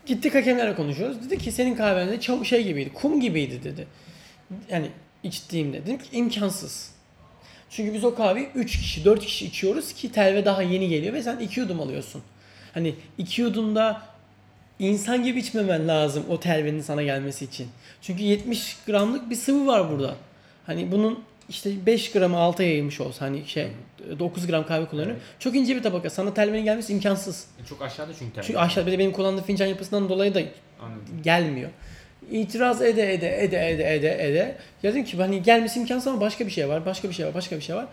Gittik hakemlerle konuşuyoruz. Dedi ki senin kahven de şey gibiydi, kum gibiydi dedi. Yani içtiğimde dedim ki imkansız. Çünkü biz o kahveyi 3 kişi 4 kişi içiyoruz ki telve daha yeni geliyor ve sen 2 yudum alıyorsun. Hani 2 yudumda İnsan gibi içmemen lazım o telvenin sana gelmesi için. Çünkü 70 gramlık bir sıvı var burada. Hani bunun işte 5 gramı alta yayılmış olsa, hani 9 gram kahve kullanıyorum. Evet. Çok ince bir tabaka. Sana telvenin gelmesi imkansız. Çok aşağıda çünkü telven. Çünkü aşağıda. Bir de benim kullandığım fincan yapısından dolayı da gelmiyor. İtiraz ede. Ya dedim ki hani gelmesi imkansız ama başka bir şey var.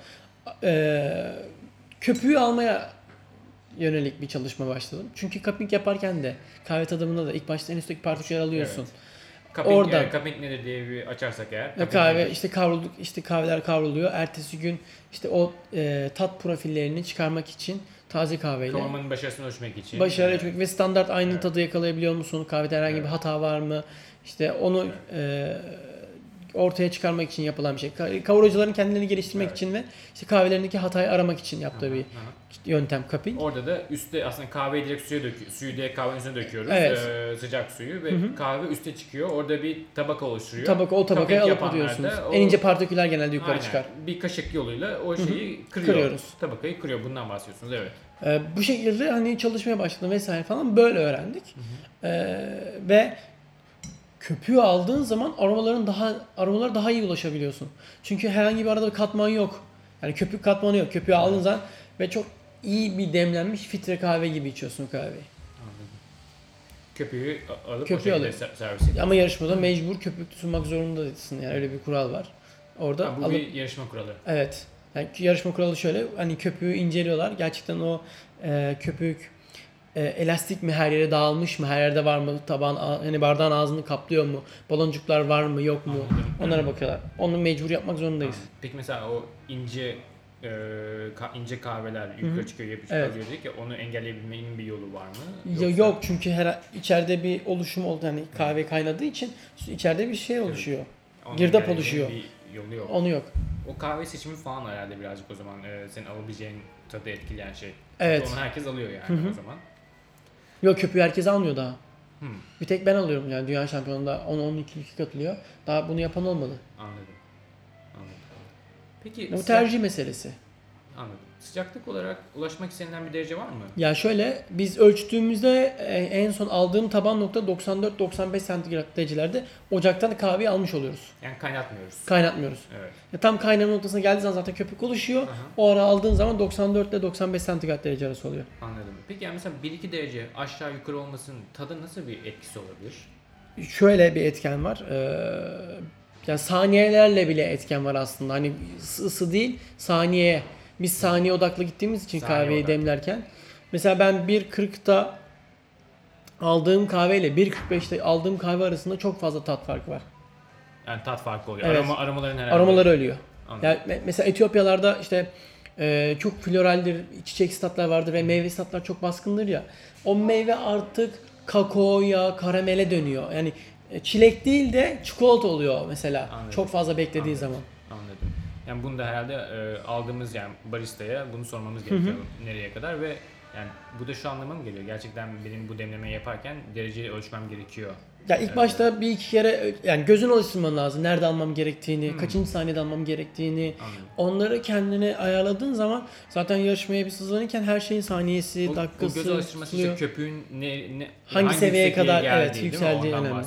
Köpüğü almaya yönelik bir çalışma başladım. Çünkü cupping yaparken de kahve tadımında da ilk başta en üstteki partiküller alıyorsun. Evet. Cupping nedir diye bir açarsak eğer. Kahve işte kavrulduk, işte kahveler kavruluyor. Ertesi gün işte o tat profillerini çıkarmak için taze kahveyle. Kavurmanın başarısını ölçmek için. Başarı ölçmek ve standart aynı tadı yakalayabiliyor musun? Kahvede herhangi bir hata var mı? İşte onu ortaya çıkarmak için yapılan bir şey. Kavurucuların kendilerini geliştirmek için ve işte kahvelerindeki hatayı aramak için yaptığı bir yöntem cupping. Orada da üstte aslında kahveyi direkt suya döküyoruz. Suyu direkt kahvenin üstüne döküyoruz. Evet. Sıcak suyu ve kahve üste çıkıyor. Orada bir tabaka oluşturuyor. O tabakayı alıp atıyorsunuz. En ince partiküller genelde yukarı çıkar. Bir kaşık yoluyla o şeyi kırıyoruz. Tabakayı kırıyor. Bundan bahsediyorsunuz. Evet. Bu şekilde hani çalışmaya başladım vesaire falan, böyle öğrendik. Ve köpüğü aldığın zaman aromalara daha iyi ulaşabiliyorsun. Çünkü herhangi bir arada bir katman yok. Yani köpük katmanı yok. Köpüğü aldığın zaman ve çok iyi bir demlenmiş filtre kahve gibi içiyorsun kahveyi. Anladım. Köpüğü alıp servis ediyorsun. Ama yarışmada mecbur köpüklü sunmak zorundasın. Yani öyle bir kural var. Orada bu bir yarışma kuralı. Evet. Yani yarışma kuralı şöyle, hani köpüğü inceliyorlar. Gerçekten o köpük elastik mi, her yere dağılmış mı, her yerde var mı, taban hani bardağın ağzını kaplıyor mu, baloncuklar var mı yok mu, onlara bakıyorlar. Onu mecbur yapmak zorundayız. Peki mesela o ince kahveler yukarı çıkıyor, yapışıyor dedik ya, onu engelleyebilmenin bir yolu var mı? Yoksa... Yok, çünkü içeride bir oluşum oldu, hani kahve kaynadığı için içeride bir şey oluşuyor. Evet. Girdap oluşuyor. Yolu yok. Onu yok. O kahve seçimi falan herhalde birazcık o zaman senin alabileceğin tadı etkileyen şey. Evet. Onu herkes alıyor yani, hı-hı, o zaman. Yok, köpüğü herkes almıyor daha. Hmm. Bir tek ben alıyorum yani, Dünya Şampiyonası'nda 10-12'lik katılıyor. Daha bunu yapan olmadı. Anladım. Peki, bu tercih meselesi. Anladım. Sıcaklık olarak ulaşmak istenilen bir derece var mı? Ya şöyle, biz ölçtüğümüzde en son aldığım taban nokta 94-95 santigrat derecelerde ocaktan kahveyi almış oluyoruz. Yani kaynatmıyoruz. Evet. Ya tam kaynama noktasına geldiği zaman zaten köpük oluşuyor. Aha. O ara aldığın zaman 94 ile 95 santigrat derece arası oluyor. Anladım. Peki yani mesela 1-2 derece aşağı yukarı olmasının tadı nasıl bir etkisi olabilir? Şöyle bir etken var. Yani saniyelerle bile etken var aslında. Hani ısı değil, saniye. Biz saniye odaklı gittiğimiz için kahveyi demlerken. Mesela ben 1.40'da aldığım kahveyle 1.45'te aldığım kahve arasında çok fazla tat farkı var. Yani tat farkı oluyor. Evet. Aromaların herhalde. Aromaları ölüyor. Yani mesela Etiyopyalarda işte çok floraldir, çiçeksi tatlar vardır ve meyve tatlar çok baskındır ya. O meyve artık kakaoya, karamele dönüyor. Yani çilek değil de çikolata oluyor mesela. Anladım. Çok fazla beklediği zaman. Anladım. Yani bunu da herhalde aldığımız yani baristaya bunu sormamız gerekiyor, hı-hı, nereye kadar, ve yani bu da şu anlama mı geliyor? Gerçekten benim bu demlemeyi yaparken dereceyi ölçmem gerekiyor. Ya ilk başta bir iki kere yani gözün alıştırman lazım. Nerede almam gerektiğini, kaçıncı saniyede almam gerektiğini. Anladım. Onları kendine ayarladığın zaman zaten yarışmaya biz hazırlanırken her şeyin saniyesi, dakikası. O göz alıştırması işte köpüğün hangi seviyeye kadar geldiği, evet, yükseldiği önemli.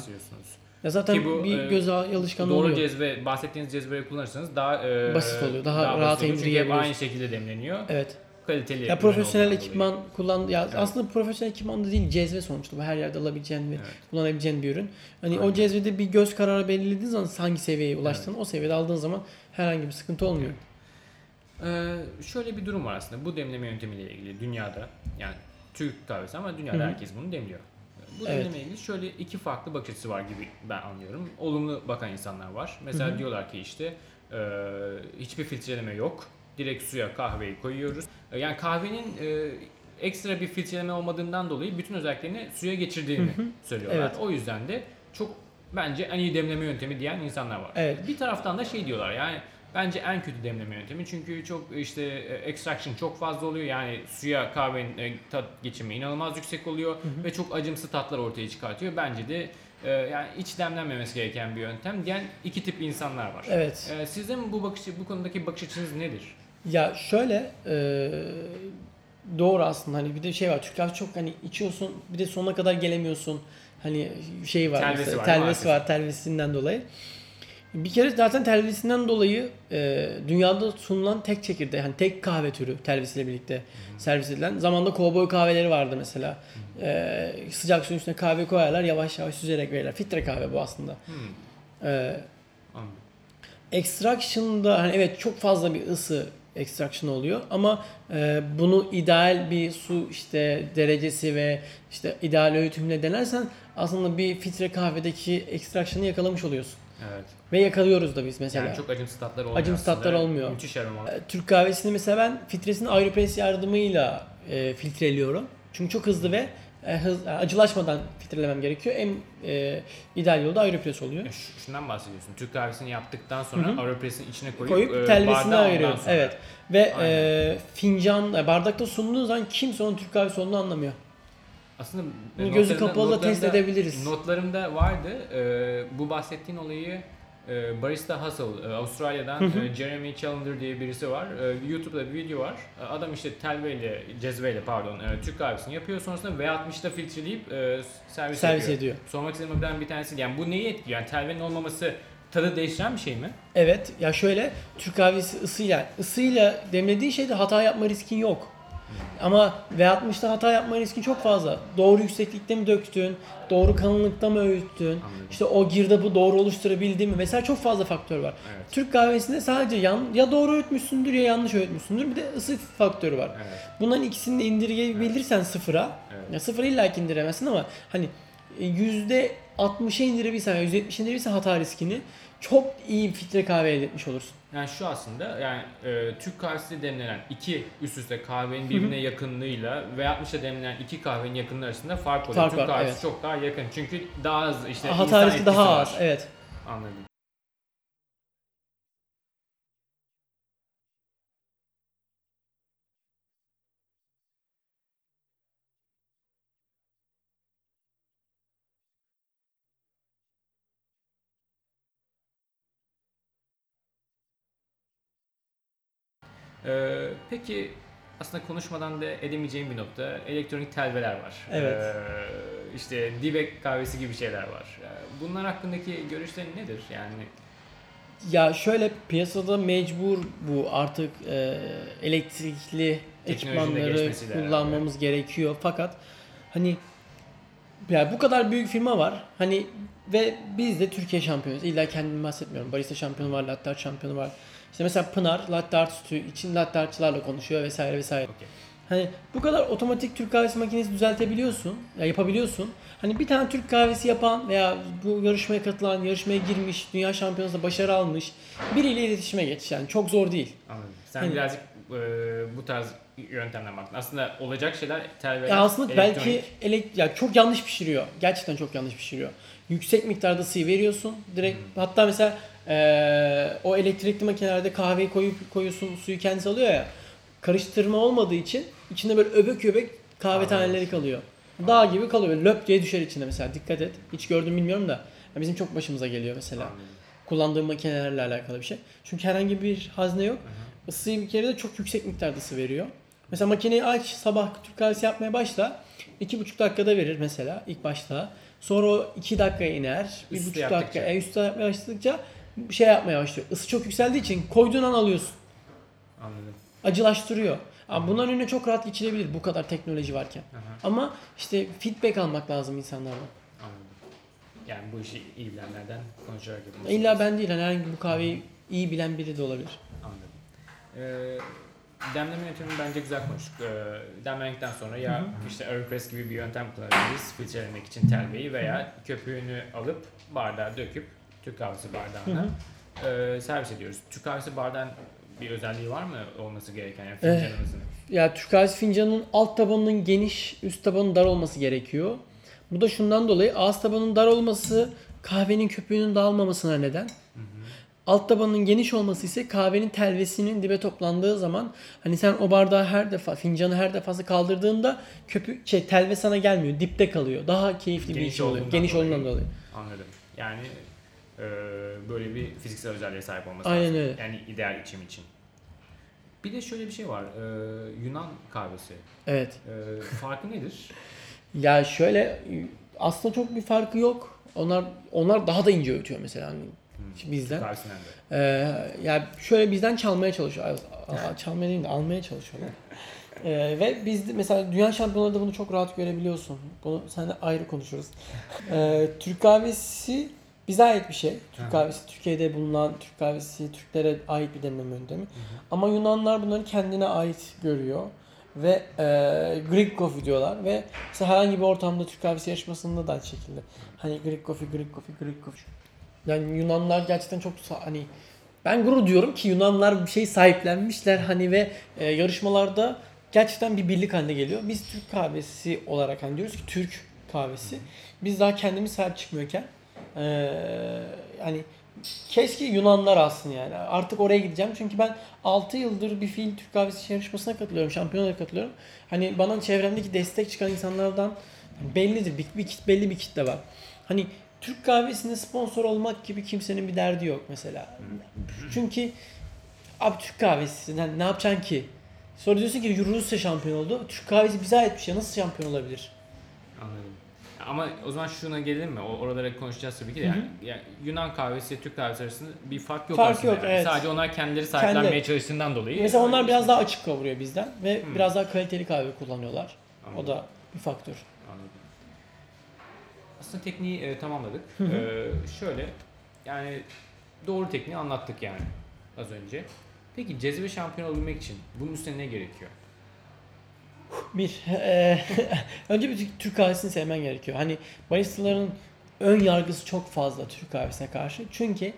Ya zaten ki bu, bir göz alışkanlığı oluyor. Doğru cezve, bahsettiğiniz cezveyi kullanırsanız daha basit oluyor, daha rahat emzirebiliyorsunuz. Çünkü aynı şekilde demleniyor. Evet. Kaliteli. Ya profesyonel ekipman kullan. Ya evet. Aslında profesyonel ekipman da değil, cezve sonuçta. Her yerde alabileceğin ve kullanabileceğin bir ürün. Hani o cezvede bir göz kararı belirlediğin zaman hangi seviyeye ulaştığını, o seviyede aldığın zaman herhangi bir sıkıntı olmuyor. Şöyle bir durum var aslında. Bu demleme yöntemiyle ilgili dünyada, yani Türk kahvesi ama dünyada, hı-hı, herkes bunu demliyor. Bu dönemle ilgili şöyle iki farklı bakış açısı var gibi ben anlıyorum. Olumlu bakan insanlar var. Mesela, hı-hı, diyorlar ki işte hiçbir filtreleme yok. Direkt suya kahveyi koyuyoruz. Yani kahvenin ekstra bir filtreleme olmadığından dolayı bütün özelliklerini suya geçirdiğini, hı-hı, söylüyorlar. Evet. O yüzden de çok bence en iyi demleme yöntemi diyen insanlar var. Evet. Bir taraftan da şey diyorlar, yani bence en kötü demleme yöntemi, çünkü çok işte extraction çok fazla oluyor, yani suya kahvenin tat geçimi inanılmaz yüksek oluyor, hı-hı, ve çok acımsı tatlar ortaya çıkartıyor. Bence de yani hiç demlenmemesi gereken bir yöntem diyen iki tip insanlar var. Evet. Sizin bu konudaki bakış açınız nedir? Ya şöyle, doğru aslında, hani bir de şey var, Türkler çok hani içiyorsun bir de sonuna kadar gelemiyorsun, hani şey var, telvesi var telvesinden dolayı. Bir kere zaten telvisinden dolayı dünyada sunulan tek çekirdeği, yani tek kahve türü telvisiyle birlikte servis edilen. Zamanında kovboy kahveleri vardı mesela. Sıcak suyun üstüne kahve koyarlar, yavaş yavaş süzerek verirler. Filtre kahve bu aslında. Extraction'da hani evet çok fazla bir ısı extraction oluyor ama bunu ideal bir su işte derecesi ve işte ideal öğütümle denersen aslında bir filtre kahvedeki extraction'ı yakalamış oluyorsun. Evet. Ve yakalıyoruz da biz mesela. Yani çok acımsı tatlar olmuyor. Müthiş aromalı. Türk kahvesini mesela ben filtresini Aeropress yardımıyla filtreliyorum. Çünkü çok hızlı ve acılaşmadan filtrelemem gerekiyor. En ideal yolu da Aeropress oluyor. Şundan bahsediyorsun. Türk kahvesini yaptıktan sonra Aeropress'in içine koyup telvesini ayırıyoruz. Evet. Ve fincan, bardakta sunduğu zaman kimse onun Türk kahvesi olduğunu anlamıyor. Aslında gözü kapalı da test edebiliriz. Notlarımda vardı. Bu bahsettiğin olayı Barista Hustle, Avustralya'dan Jeremy Challenger diye birisi var. YouTube'da bir video var. Adam işte cezveyle Türk kahvesini yapıyor. Sonrasında V60'da filtreleyip servis ediyor. Sormak istediğimden bir tanesi, yani bu neyi etkiliyor? Yani telvenin olmaması tadı değiştiren bir şey mi? Evet. Ya şöyle, Türk kahvesi ısıyla demlediğin şeyde hata yapma riskin yok. Ama V60'da hata yapma riski çok fazla. Doğru yükseklikte mi döktün, doğru kalınlıkta mı öğüttün, anladım, işte o girdabı doğru oluşturabildin mi vesaire, çok fazla faktör var. Evet. Türk kahvesinde sadece ya doğru öğütmüşsündür ya yanlış öğütmüşsündür, bir de ısı faktörü var. Evet. Bunların ikisini de indirebilirsen sıfıra, evet, ya sıfıra illaki indiremezsin ama hani %60'a indirebilsen, %70'e indirebilsen hata riskini, çok iyi filtre kahve elde etmiş olursun. Yani şu aslında yani Türk kahvesinde demlenen iki üst üste kahvenin birbirine yakınlığıyla ve 60'da demlenen iki kahvenin yakınlığı arasında fark oluyor. Türk kahvesi evet, çok daha yakın çünkü daha az işte hata riski daha var. Az. Evet. Anladım. Peki aslında konuşmadan da edemeyeceğim bir nokta, elektronik telveler var. Evet. İşte dibek kahvesi gibi şeyler var. Bunlar hakkındaki görüşlerin nedir? Yani ya şöyle, piyasada mecbur bu artık elektrikli ekipmanları kullanmamız gerekiyor. Fakat hani ya bu kadar büyük firma var. Hani ve biz de Türkiye şampiyonuz. İlla kendimi bahsetmiyorum. Barista şampiyonu var, latte art şampiyonu var. İşte mesela Pınar latte art sütü için latte artçılarla konuşuyor vesaire vesaire. Okay. Hani bu kadar otomatik Türk kahvesi makinesi düzeltebiliyorsun, ya yapabiliyorsun. Hani bir tane Türk kahvesi yapan veya bu yarışmaya katılan, yarışmaya girmiş, dünya şampiyonasında başarı almış biriyle iletişime geç. Yani çok zor değil. Anladım. Sen hani birazcık bu tarz yöntemden baktın. Aslında olacak şeyler terbiye. Ya aslında belki ya çok yanlış pişiriyor. Gerçekten çok yanlış pişiriyor. Yüksek miktarda ısı veriyorsun. Direkt hatta mesela o elektrikli makinelerde kahveyi koyuyorsun, suyu kendisi alıyor ya. Karıştırma olmadığı için içinde böyle öbek öbek kahve taneleri kalıyor. Dağ gibi kalıyor. Löp diye düşer içinde mesela. Dikkat et. Hiç gördüm bilmiyorum da. Bizim çok başımıza geliyor mesela. Kullandığım makinelerle alakalı bir şey. Çünkü herhangi bir hazne yok. Isıyı bir kere de çok yüksek miktarda ısı veriyor. Mesela makineyi aç, sabah Türk kahvesi yapmaya başla. 2,5 dakikada verir mesela ilk başta. Sonra o 2 dakikaya iner. 1,5 dakika üstü yapmaya başladıkça şey yapmaya başlıyor. Isı çok yükseldiği için koyduğun an alıyorsun. Anladım. Acılaştırıyor. Ama bunların önüne çok rahat geçilebilir bu kadar teknoloji varken. Aha. Ama işte feedback almak lazım insanlardan. Anladım. Yani bu işi iyi bilenlerden konuşacak gibi. İlla ben değil. Yani herhangi bu kahveyi iyi bilen biri de olabilir. Anladım. Demleme yöntemini bence güzel konuştuk. Demlemekten sonra ya işte Aeropress gibi bir yöntem kullanabiliriz filtrelemek için telveyi veya köpüğünü alıp bardağa döküp Türk kahvesi bardağına servis ediyoruz. Türk kahvesi bardağın bir özelliği var mı olması gereken yani fincanımızın? Ya Türk kahvesi fincanının alt tabanının geniş, üst tabanının dar olması gerekiyor. Bu da şundan dolayı, ağız tabanının dar olması kahvenin köpüğünün dağılmamasına neden. Alt tabanının geniş olması ise kahvenin telvesinin dibe toplandığı zaman hani sen o bardağı her defa, fincanı her defasında kaldırdığında köpük telve sana gelmiyor, dipte kalıyor. Daha keyifli geniş bir iş oluyor. Geniş olduğundan dolayı. Anladım. Yani böyle bir fiziksel özelliğe sahip olması lazım. Öyle. Yani ideal içim için. Bir de şöyle bir şey var. Yunan kahvesi. Evet. Farkı nedir? Ya şöyle aslında çok bir farkı yok. Onlar daha da ince öğütüyor mesela. Yani bizden. Yani şöyle bizden çalmaya çalışıyor. Çalmaya değil de almaya çalışıyorlar. Ve biz de mesela dünya şampiyonlarında bunu çok rahat görebiliyorsun. Bunu seninle ayrı konuşuruz. Türk kahvesi bize ait bir şey. Türk kahvesi Türkiye'de bulunan Türk kahvesi Türklere ait bir demleme yöntemi. Ama Yunanlar bunları kendine ait görüyor. Ve Greek coffee diyorlar ve mesela herhangi bir ortamda Türk kahvesi yarışmasında da aynı şekilde. Hani Greek coffee. Yani Yunanlar gerçekten çok hani ben gurur diyorum ki Yunanlar bir şey sahiplenmişler hani ve yarışmalarda gerçekten bir birlik haline geliyor. Biz Türk kahvesi olarak hani diyoruz ki Türk kahvesi. Biz daha kendimiz sahip çıkmıyorken hani keşke Yunanlar alsın yani. Artık oraya gideceğim çünkü ben 6 yıldır bir fiil Türk kahvesi yarışmasına katılıyorum, şampiyonlara katılıyorum. Hani bana çevremdeki destek çıkan insanlardan bellidir. Belli bir kitle var. Hani Türk kahvesine sponsor olmak gibi kimsenin bir derdi yok mesela. Çünkü abi Türk kahvesinden ne yapacaksın ki? Sonra diyorsun ki Rusya şampiyon oldu. Türk kahvesi bize ait bir şey. Nasıl şampiyon olabilir? Anladım. Ama o zaman şuna gelelim mi? Oralara konuşacağız tabii ki de. Yani Yunan kahvesi, Türk kahvesi arasında bir fark yok aslında. Yok, yani. Evet. Sadece onlar kendileri sahiplenmeye çalıştığından dolayı. Mesela onlar biraz daha açık kavuruyor bizden ve biraz daha kaliteli kahve kullanıyorlar. Anladım. O da bir faktör. Anladım. Aslında tekniği tamamladık. Şöyle yani doğru tekniği anlattık yani az önce. Peki cezve şampiyonu olabilmek için bunun üstüne ne gerekiyor? Önce bir Türk kahvesini sevmen gerekiyor. Hani baristaların ön yargısı çok fazla Türk kahvesine karşı. Çünkü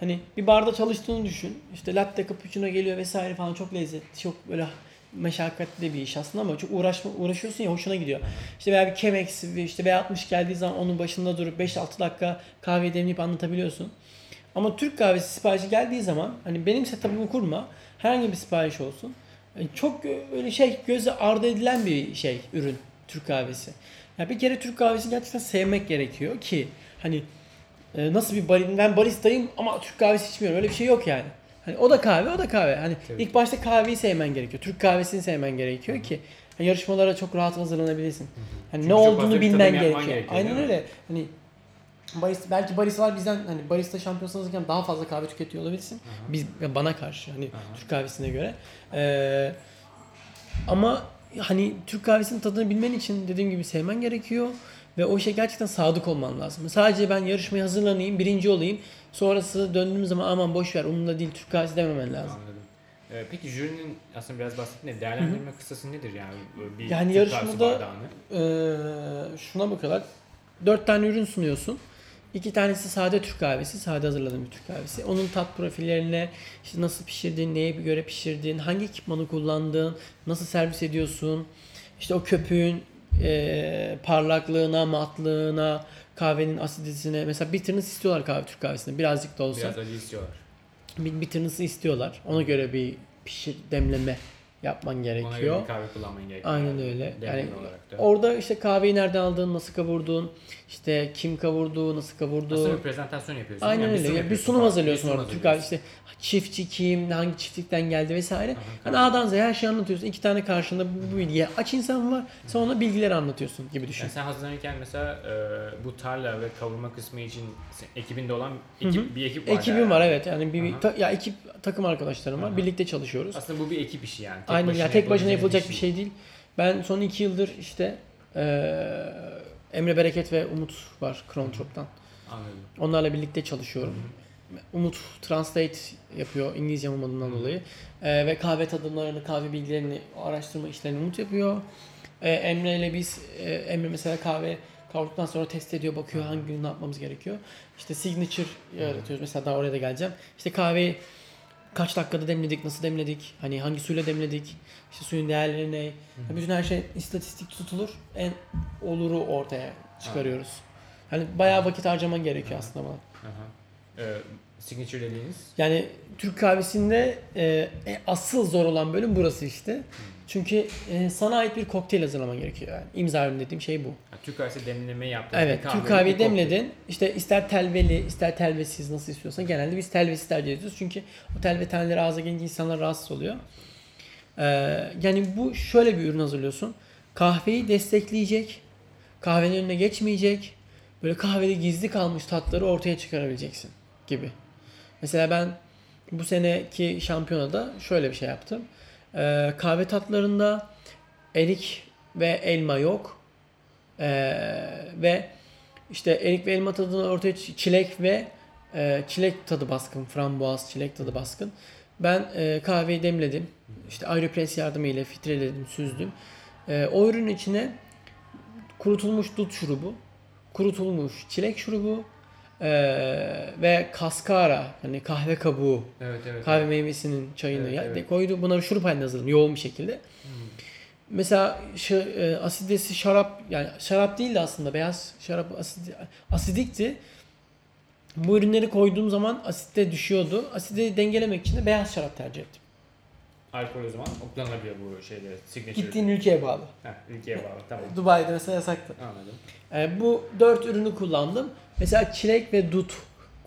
hani bir barda çalıştığını düşün. İşte latte, cappuccino geliyor vesaire falan, çok lezzetli, çok böyle meşakkatli bir iş aslında ama çok uğraşıyorsun ya, hoşuna gidiyor. İşte veya bir Chemex işte V60 geldiği zaman onun başında durup 5-6 dakika kahveyi demleyip anlatabiliyorsun. Ama Türk kahvesi siparişi geldiği zaman hani benim setup'ımı kurma, herhangi bir sipariş olsun. Çok öyle göze ardı edilen bir ürün Türk kahvesi. Yani bir kere Türk kahvesini gerçekten sevmek gerekiyor ki hani nasıl bir ben baristayım ama Türk kahvesi içmiyorum, öyle bir şey yok yani. Hani o da kahve. Hani tabii. İlk başta kahveyi sevmen gerekiyor. Türk kahvesini sevmen gerekiyor ki hani yarışmalara çok rahat hazırlanabilirsin. Hani çünkü ne olduğunu bilmen gerekiyor. Aynen öyle. Hani belki baristalar bizden hani barista şampiyonası hazırken daha fazla kahve tüketiyor olabilirsin. Aha. Bana karşı hani Türk kahvesine göre. Ama hani Türk kahvesinin tadını bilmen için dediğim gibi sevmen gerekiyor ve o gerçekten sadık olman lazım. Sadece ben yarışmaya hazırlanayım, birinci olayım. Sonrası döndüğüm zaman aman boş ver, umurumda değil Türk kahvesi dememen lazım. Anladım. Peki jürinin aslında biraz bahsettiğinde değerlendirme kısası nedir yani? Yani Türk yarışmada şuna bakarak 4 tane ürün sunuyorsun. 2 tanesi sade Türk kahvesi, sade hazırladığın bir Türk kahvesi. Onun tat profillerine, işte nasıl pişirdiğin, neye göre pişirdiğin, hangi ekipmanı kullandığın, nasıl servis ediyorsun, işte o köpüğün parlaklığına, matlığına, kahvenin asiditesine. Mesela bitterness istiyorlar kahve Türk kahvesinde, birazcık da olsa. Biraz acı istiyorlar. Bitterness'ı istiyorlar. Ona göre bir demleme yapman gerekiyor. Ona göre bir kahve kullanman gerekiyor. Aynen öyle. Yani orada işte kahveyi nereden aldığın, nasıl kavurduğun, işte kim kavurdu, nasıl kavurdu. Aslında bir prezentasyon yapıyorsun. Aynen yani öyle. Bir sunum hazırlıyorsun orada. Türk kahvesi işte çiftçi kim, hangi çiftlikten geldi vesaire. Hani A'dan Z'ye her şeyi anlatıyorsun. 2 tane karşında bu bilgiye aç insan var. Sen ona bilgileri anlatıyorsun gibi düşün. Yani sen hazırlanırken mesela bu tarla ve kavurma kısmı için ekibinde olan bir ekip var. Ekibim var evet. Yani ekip takım arkadaşlarım var. Birlikte çalışıyoruz. Aslında bu bir ekip işi yani. Aynen ya, tek başına yapılacak bir şey değil. Ben son 2 yıldır işte Emre Bereket ve Umut var Krontrop'tan. Anladım. Onlarla birlikte çalışıyorum. Umut translate yapıyor İngilizce olmadığından dolayı. Ve kahve tadımlarını, kahve bilgilerini, araştırma işlerini Umut yapıyor. Emre ile biz, Emre mesela kahve kavurduktan sonra test ediyor, bakıyor hangi gün ne yapmamız gerekiyor. İşte signature yaratıyoruz. Mesela daha oraya da geleceğim. İşte kahveyi kaç dakikada demledik, nasıl demledik, hani hangi suyla demledik, işte suyun değerleri ne, bütün her şey istatistik tutulur, en oluru ortaya çıkarıyoruz. Hani bayağı vakit harcaman gerekiyor aslında bana. Signature dediğiniz? Yani Türk kahvesinde asıl zor olan bölüm burası işte. Çünkü sana ait bir kokteyl hazırlaman gerekiyor. Yani imza ürün dediğim şey bu. Yani Türk kahvesi demleme yaptın. Evet, Türk kahveyi demledin. İşte ister telveli, ister telvesiz, nasıl istiyorsan. Genelde biz telvesiz tercih ediyoruz. Çünkü o telve taneleri ağza gelince insanlar rahatsız oluyor. Yani bu şöyle bir ürün hazırlıyorsun. Kahveyi destekleyecek, kahvenin önüne geçmeyecek, böyle kahvede gizli kalmış tatları ortaya çıkarabileceksin gibi. Mesela ben bu seneki şampiyonada şöyle bir şey yaptım. Kahve tatlarında erik ve elma yok. Ve işte erik ve elma tadını ortaya çilek ve çilek tadı baskın. Frambuaz çilek tadı baskın. Ben kahveyi demledim. İşte Aeropress yardımıyla filtreledim, süzdüm. O ürünün içine kurutulmuş dut şurubu, kurutulmuş çilek şurubu ve kaskara, yani kahve kabuğu, kahve meyvesinin çayını koydu. Bunları şurup haline hazırladım yoğun bir şekilde. Mesela asidesi şarap, yani şarap değildi aslında, beyaz şarap asidikti. Bu ürünleri koyduğum zaman asite düşüyordu. Asidi dengelemek için de beyaz şarap tercih ettim. Alkol o zaman kullanılabiliyor bu signature. Gittiğin ülkeye bağlı. Ülkeye bağlı, tamam. Dubai'de mesela yasaktı. Anladım. Bu 4 ürünü kullandım. Mesela çilek ve dut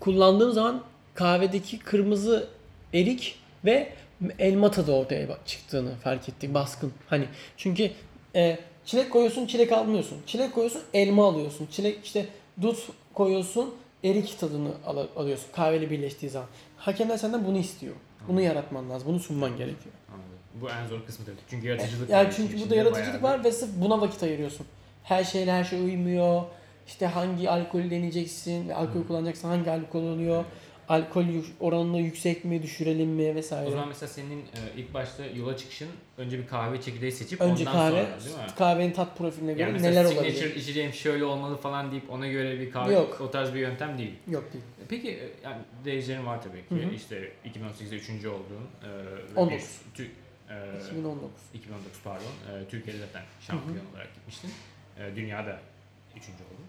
kullandığım zaman kahvedeki kırmızı erik ve elma tadı ortaya çıktığını fark ettik, baskın. Hani çünkü Çilek koyuyorsun, çilek almıyorsun. Çilek koyuyorsun, elma alıyorsun. Çilek işte dut koyuyorsun, erik tadını alıyorsun. Kahveyle birleştiği zaman. Hakemler senden bunu istiyor. Bunu yaratman lazım, bunu sunman gerekiyor. Anladım. Bu en zor kısmı tabii. Çünkü yaratıcılık var. Yani çünkü burada yaratıcılık var ve sırf buna vakit ayırıyorsun. Her şey uymuyor. İşte hangi alkolü deneyeceksin, alkol kullanacaksın, hangi alkol oluyor, alkol oranını yüksek mi, düşürelim mi vesaire. O zaman mesela senin ilk başta yola çıkışın önce bir kahve çekirdeği seçip ondan sonra değil mi? Kahvenin tat profiline göre yani neler olabilir? Signature içeceğim şöyle olmalı falan deyip ona göre bir kahve, o tarz bir yöntem değil. Yok değil. Peki yani derecenin var tabii ki. Hı-hı. İşte 2018'de 3. oldun. 2019 Türkiye'de zaten şampiyon olarak gitmiştin. Dünyada 3. oldun.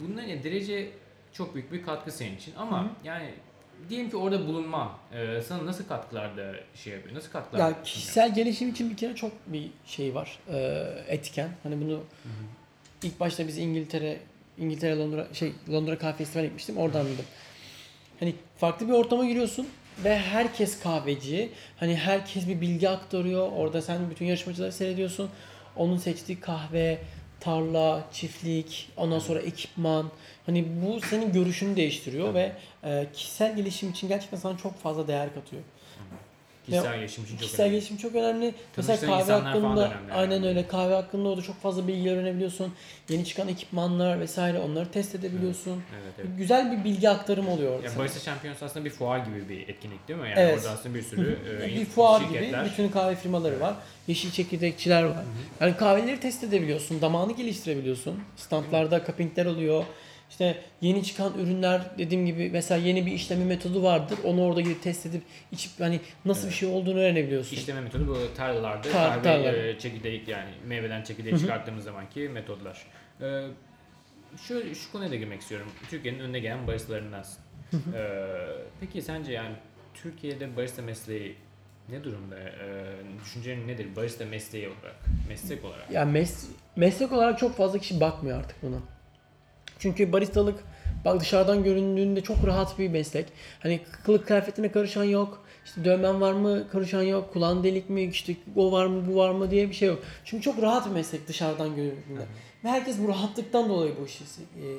Bundan yani derece çok büyük bir katkı senin için ama yani diyelim ki orada bulunma sana nasıl katkılarda şey yapıyor? Nasıl katkılar? Ya kişisel gelişim için bir kere çok bir şey var. Etken. Hani bunu ilk başta biz İngiltere Londra Kahve Festivali'ne gitmiştim. Oradan bildim. Hani farklı bir ortama giriyorsun ve herkes kahveci. Hani herkes bir bilgi aktarıyor. Orada sen bütün yarışmacıları seyrediyorsun. Onun seçtiği kahve, tarla, çiftlik, ondan sonra ekipman. Hani bu senin görüşünü değiştiriyor ve kişisel gelişim için gerçekten sana çok fazla değer katıyor. Kişisel gelişim çok önemli. Mesela kahve hakkında öyle. Kahve hakkında orada çok fazla bilgi öğrenebiliyorsun. Yeni çıkan ekipmanlar vesaire onları test edebiliyorsun. Evet. Güzel bir bilgi aktarımı oluyor orada. Ya Barista Şampiyonası aslında bir fuar gibi bir etkinlik değil mi? Yani orada aslında bir sürü bir fuar şirketler gibi bütün kahve firmaları var. Yeşil çekirdekçiler var. Yani kahveleri test edebiliyorsun. Damağını geliştirebiliyorsun. Standlarda cuppingler oluyor. İşte yeni çıkan ürünler dediğim gibi mesela yeni bir işleme metodu vardır. Onu orada gidip test edip içip hani nasıl bir şey olduğunu öğrenebiliyorsun. İşleme metodu bu tarlalarda kahve çekirdeği yani meyveden çekirdeği çıkarttığımız zamanki metodlar. Şöyle şu konuya da girmek istiyorum. Türkiye'nin önüne gelen baristalarındansın. Peki sence yani Türkiye'de barista mesleği ne durumda? Düşüncen nedir barista mesleği olarak? Meslek olarak. Ya meslek olarak çok fazla kişi bakmıyor artık buna. Çünkü baristalık bak dışarıdan göründüğünde çok rahat bir meslek. Hani kılık kıyafetine karışan yok. İşte dövmen var mı karışan yok. Kulağın delik mi işte o var mı bu var mı diye bir şey yok. Çünkü çok rahat bir meslek dışarıdan göründüğünde. Ve herkes bu rahatlıktan dolayı bu işi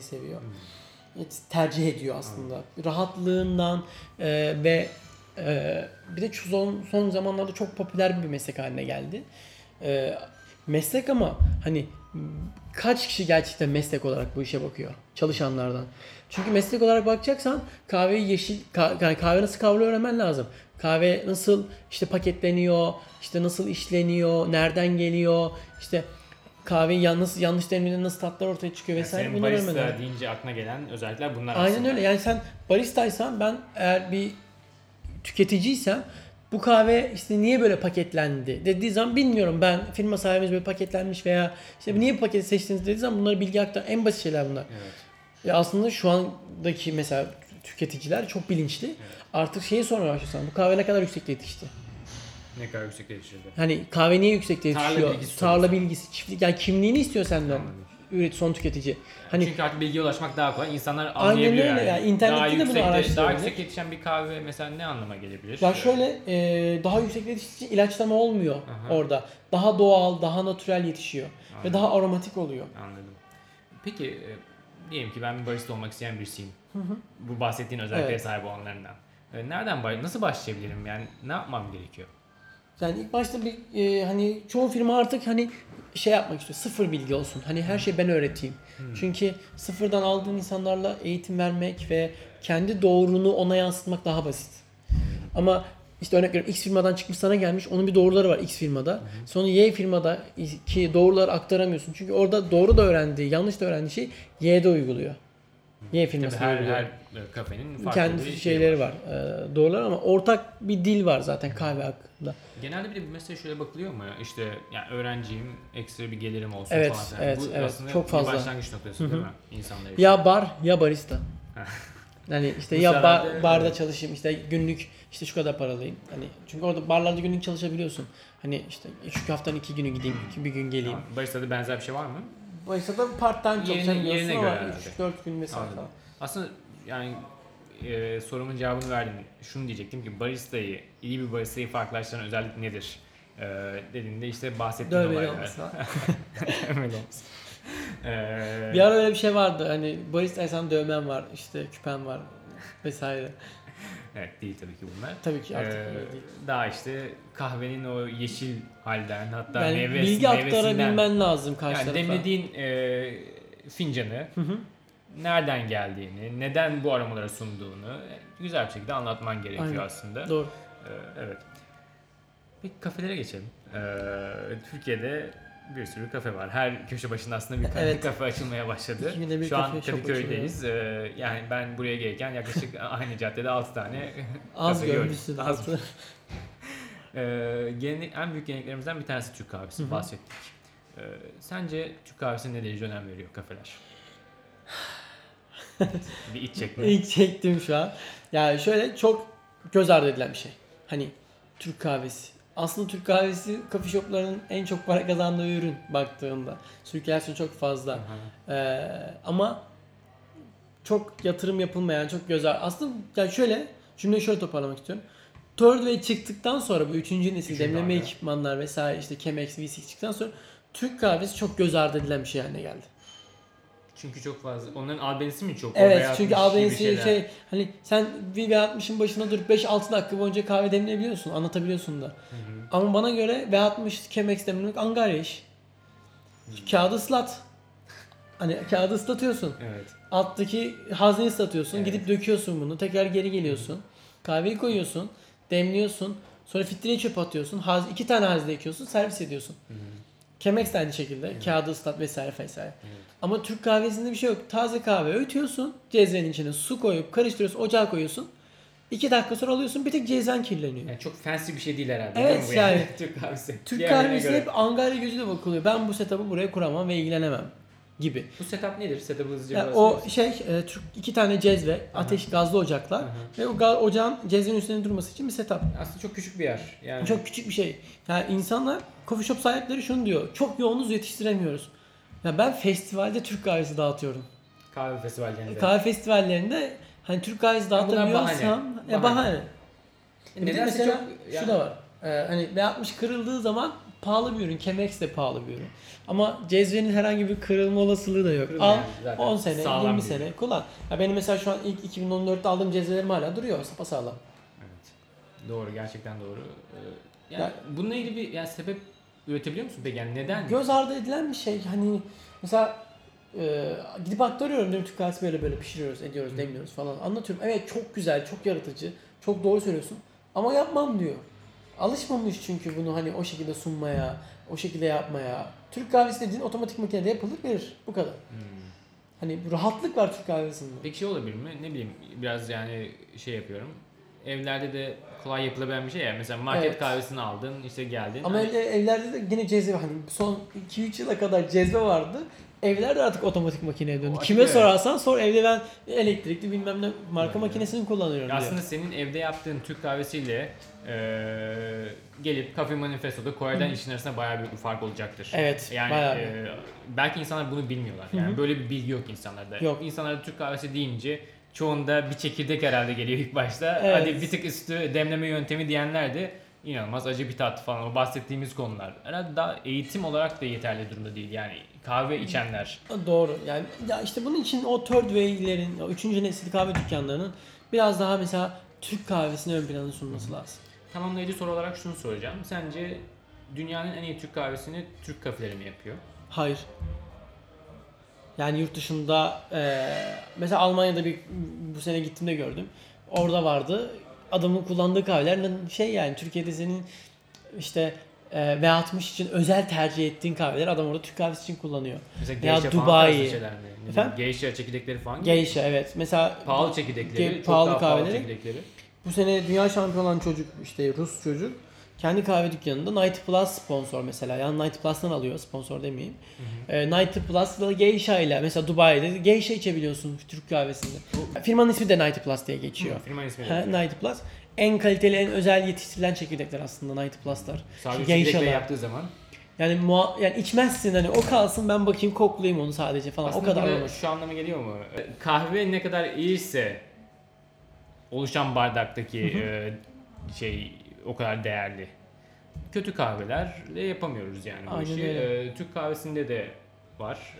seviyor. Tercih ediyor aslında. Rahatlığından bir de son zamanlarda çok popüler bir meslek haline geldi. Meslek ama hani kaç kişi gerçekten meslek olarak bu işe bakıyor çalışanlardan? Çünkü meslek olarak bakacaksan kahve nasıl kavruluyor öğrenmen lazım. Kahve nasıl işte paketleniyor, işte nasıl işleniyor, nereden geliyor, işte kahve yanlış demlediğinde nasıl tatlar ortaya çıkıyor vesaire. Yani senin barista deyince aklına gelen özellikler bunlar aslında. Aynen öyle. Yani sen baristaysan ben eğer bir tüketiciysem bu kahve işte niye böyle paketlendi dediği zaman bilmiyorum ben firma sahibimiz böyle paketlenmiş veya işte niye bu paketi seçtiniz dediği zaman bunları bilgi aktarmak en basit şeyler bunlar. Evet. Ya aslında şu andaki mesela tüketiciler çok bilinçli. Evet. Artık şeyi sormaya başlasan bu kahve ne kadar yüksekte yetişti? Ne kadar yüksekte yetişiyor? Hani kahve niye yüksekte yetişiyor? Tarla bilgisi, çiftlik yani kimliğini istiyor senden. Son tüketici. Yani hani çünkü artık bilgiye ulaşmak daha kolay. İnsanlar anlayabiliyor yani. İnternette de bunu araştırıyor. Daha yüksek yetişen bir kahve mesela ne anlama gelebilir? Ya şöyle daha yüksek yetiştiği ilaçlama olmuyor orada. Daha doğal, daha natürel yetişiyor. Anladım. Ve daha aromatik oluyor. Anladım. Peki diyelim ki ben bir barista olmak isteyen birisiyim. Bu bahsettiğin özelliklere sahip olanlarından. Nasıl başlayabilirim? Yani ne yapmam gerekiyor? Yani ilk başta bir hani çoğu firma artık hani şey yapmak istiyor. Sıfır bilgi olsun. Hani her şeyi ben öğreteyim. Çünkü sıfırdan aldığın insanlarla eğitim vermek ve kendi doğrunu ona yansıtmak daha basit. Ama işte örnek veriyorum X firmadan çıkmış sana gelmiş. Onun bir doğruları var X firmada. Sonra Y firmada ki doğruları aktaramıyorsun. Çünkü orada doğru da öğrendiği, yanlış da öğrendiği şey Y'de uyguluyor. Y firması her kafenin farklı bir şeyleri var. Doğrular ama ortak bir dil var zaten kahve hakkında. Genelde bir de mesela şöyle bakılıyor mu? İşte yani öğrenciyim, ekstra bir gelirim olsun falan. Bu çok fazla başlangıç noktası değil mi insanlar için? Ya bar ya barista. Yani işte ya barda çalışayım, işte günlük işte şu kadar paralayayım. Hani çünkü orada barlarda günlük çalışabiliyorsun. Hani işte şu haftanın 2 günü gideyim, 1 gün geleyim. Barista'da benzer bir şey var mı? Barista da part-time çalışabiliyorsun ama 3-4 gün mesela. Aslında yani sorumun cevabını verdim. Şunu diyecektim ki iyi bir baristayı farklılaştıran özellik nedir? dediğinde işte bahsettiğim olaylar. Bir ara öyle bir şey vardı. Hani baristaysan dövmen var, işte küpen var vesaire. Evet, değil tabii ki bunlar. Tabii ki artık değil. Daha işte kahvenin o yeşil halden, hatta yani meyvesinden. Bilgi aktarabilmen lazım karşı tarafa. Yani demlediğin fincanı, hı-hı, nereden geldiğini, neden bu aromaları sunduğunu güzel bir şekilde anlatman gerekiyor. Aynen, aslında. Doğru. Evet. Peki kafelere geçelim. Türkiye'de bir sürü kafe var. Her köşe başında aslında bir kafe açılmaya başladı. Şu an Kadıköy'deyiz. Yani ben buraya gelirken yaklaşık aynı caddede 6 tane kafe görmüşsün. Az mı? En büyük geleneklerimizden bir tanesi Türk kahvesi. Hı-hı. Bahsettik. Sence Türk kahvesine ne derece önem veriyor kafeler? Bir iç çekme. İç çektim şu an. Yani şöyle, çok göz ardı edilen bir şey. Hani Türk kahvesi. Aslında Türk kahvesi coffee shop'ların en çok para kazandığı ürün baktığında. Sirkülasyon çok fazla. Ama çok yatırım yapılmayan, çok göz ardı. Aslında yani şöyle, cümleyi şöyle toparlamak istiyorum. Thirdway çıktıktan sonra bu 3. nesil demleme ekipmanlar vesaire, işte Chemex, V60 çıktıktan sonra Türk kahvesi çok göz ardı edilen bir şey haline geldi. Çünkü çok fazla. Onların albenisi mi çok? Evet, çünkü albenisi şey, hani sen V60'ın başında durup 5-6 dakika boyunca kahve demleyebiliyorsun, anlatabiliyorsun da. Hı hı. Ama bana göre V60 Chemex demlemek angarya iş. Kağıdı ıslat. Hani kağıdı ıslatıyorsun. Evet. Alttaki hazneyi ıslatıyorsun. Evet. Gidip döküyorsun bunu. Tekrar geri geliyorsun. Hı hı. Kahveyi koyuyorsun. Demliyorsun. Sonra filtreye çöp atıyorsun. İki tane hazne ekiyorsun. Servis ediyorsun. Hı hı. Chemex de aynı şekilde. Evet. Kağıdı ıslat vesaire. Evet. Ama Türk kahvesinde bir şey yok. Taze kahve öğütüyorsun. Cezvenin içine su koyup karıştırıyorsun. Ocağa koyuyorsun. 2 dakika sonra alıyorsun. Bir tek cezven kirleniyor. Yani çok fancy bir şey değil herhalde. Evet, değil mi bu yani? Türk kahvesi. Türk kahvesi hep angarya gözüyle bakılıyor. Ben bu setup'ı buraya kuramam ve ilgilenemem gibi. Bu setup nedir? Setup'ı hızlıca yani o şey, Türk 2 tane cezve, ateş, gazlı ocaklar. Aha. Ve o ocağın cezvenin üstünde durması için bir setup. Aslında çok küçük bir yer. Yani çok küçük bir şey. Yani insanlar, coffee shop sahipleri şunu diyor. Çok yoğunuz, yetiştiremiyoruz. Ya ben festivalde Türk kahvesi dağıtıyorum. Kahve festivallerinde. Kahve festivallerinde hani Türk kahvesi dağıtamıyorsam bahane. Nedense çok yani... Şu da var. Hani V60 kırıldığı zaman pahalı bir ürün. Chemex de pahalı bir ürün. Ama cezvenin herhangi bir kırılma olasılığı da yok. Al yani 10 sene, 20 sene kullan. Ya benim mesela şu an ilk 2014'te aldığım cezvelerim hala duruyor. Sapasağlam. Evet. Doğru, gerçekten doğru. Yani bununla ilgili bir sebep üretebiliyor musun peki? Yani neden? Göz ardı edilen bir şey. Hani mesela gidip aktarıyorum diyorum, Türk kahvesi böyle pişiriyoruz, ediyoruz, demliyoruz falan. Anlatıyorum. Evet, çok güzel, çok yaratıcı, çok doğru söylüyorsun. Ama yapmam diyor. Alışmamış çünkü bunu hani o şekilde sunmaya, o şekilde yapmaya. Türk kahvesi dediğin otomatik makinede yapılır, verir. Bu kadar. Hani rahatlık var Türk kahvesinde. Peki şey olabilir mi? Ne bileyim, biraz yani şey yapıyorum. Evlerde de kolay yapılabilen bir şey ya. Mesela market kahvesini aldın, işte geldin. Ama evlerde de yine cezve, hani son 2-3 yıla kadar cezve vardı. Evler de artık otomatik makineye döndü. Kime sorarsan sor, evde ben elektrikli bilmem ne marka makinesini kullanıyorum diye. Aslında senin evde yaptığın Türk kahvesiyle gelip Cafe Manifesto'da Koray'dan işin arasında bayağı büyük bir fark olacaktır. Evet, yani belki insanlar bunu bilmiyorlar. Yani böyle bir bilgi yok insanlarda. Yok. İnsanlarda Türk kahvesi deyince çoğunda bir çekirdek herhalde geliyor ilk başta. Evet. Hadi bir tık üstü demleme yöntemi diyenler de inanılmaz acı bir tat falan, o bahsettiğimiz konular. Herhalde daha eğitim olarak da yeterli durumda değil yani kahve içenler. Doğru yani, ya işte bunun için o third way'lerin, o 3. nesil kahve dükkanlarının biraz daha mesela Türk kahvesini ön plana sunması lazım. Tamamlayıcı soru olarak şunu soracağım. Sence dünyanın en iyi Türk kahvesini Türk kafeleri mi yapıyor? Hayır. Yani yurt dışında mesela Almanya'da bu sene gittiğimde gördüm. Orada vardı. Adamın kullandığı kahveler şey, yani Türkiye'de senin işte V60 için özel tercih ettiğin kahveler adam orada Türk kahvesi için kullanıyor. Mesela Geisha Dubai. Geisha çekirdekleri falan. Geisha evet. Mesela pahalı çekirdekleri, çok pahalı daha kahveleri. Pahalı çekirdekleri. Bu sene dünya şampiyonu olan çocuk, işte Rus çocuk, kendi kahve dükkanında Night Plus sponsor mesela. Yani Night Plus'tan alıyor, sponsor demeyeyim. Night Plus'la Geisha ile mesela Dubai'de Geisha içebiliyorsun Türk kahvesinde. Firmanın ismi de Night Plus diye geçiyor. Firmanın ismi de Night Plus. En kaliteli, en özel yetiştirilen çekirdekler aslında Night Plus'lar. Sadece çekirdekle yaptığı zaman. Yani içmezsin hani, o kalsın, ben bakayım koklayayım onu sadece falan. Aslında o kadar olmuş. Şu anlama geliyor mu? Kahve ne kadar iyiyse oluşan bardaktaki şey o kadar değerli. kötü kahvelerle yapamıyoruz yani. Aynen bu işi. Türk kahvesinde de var.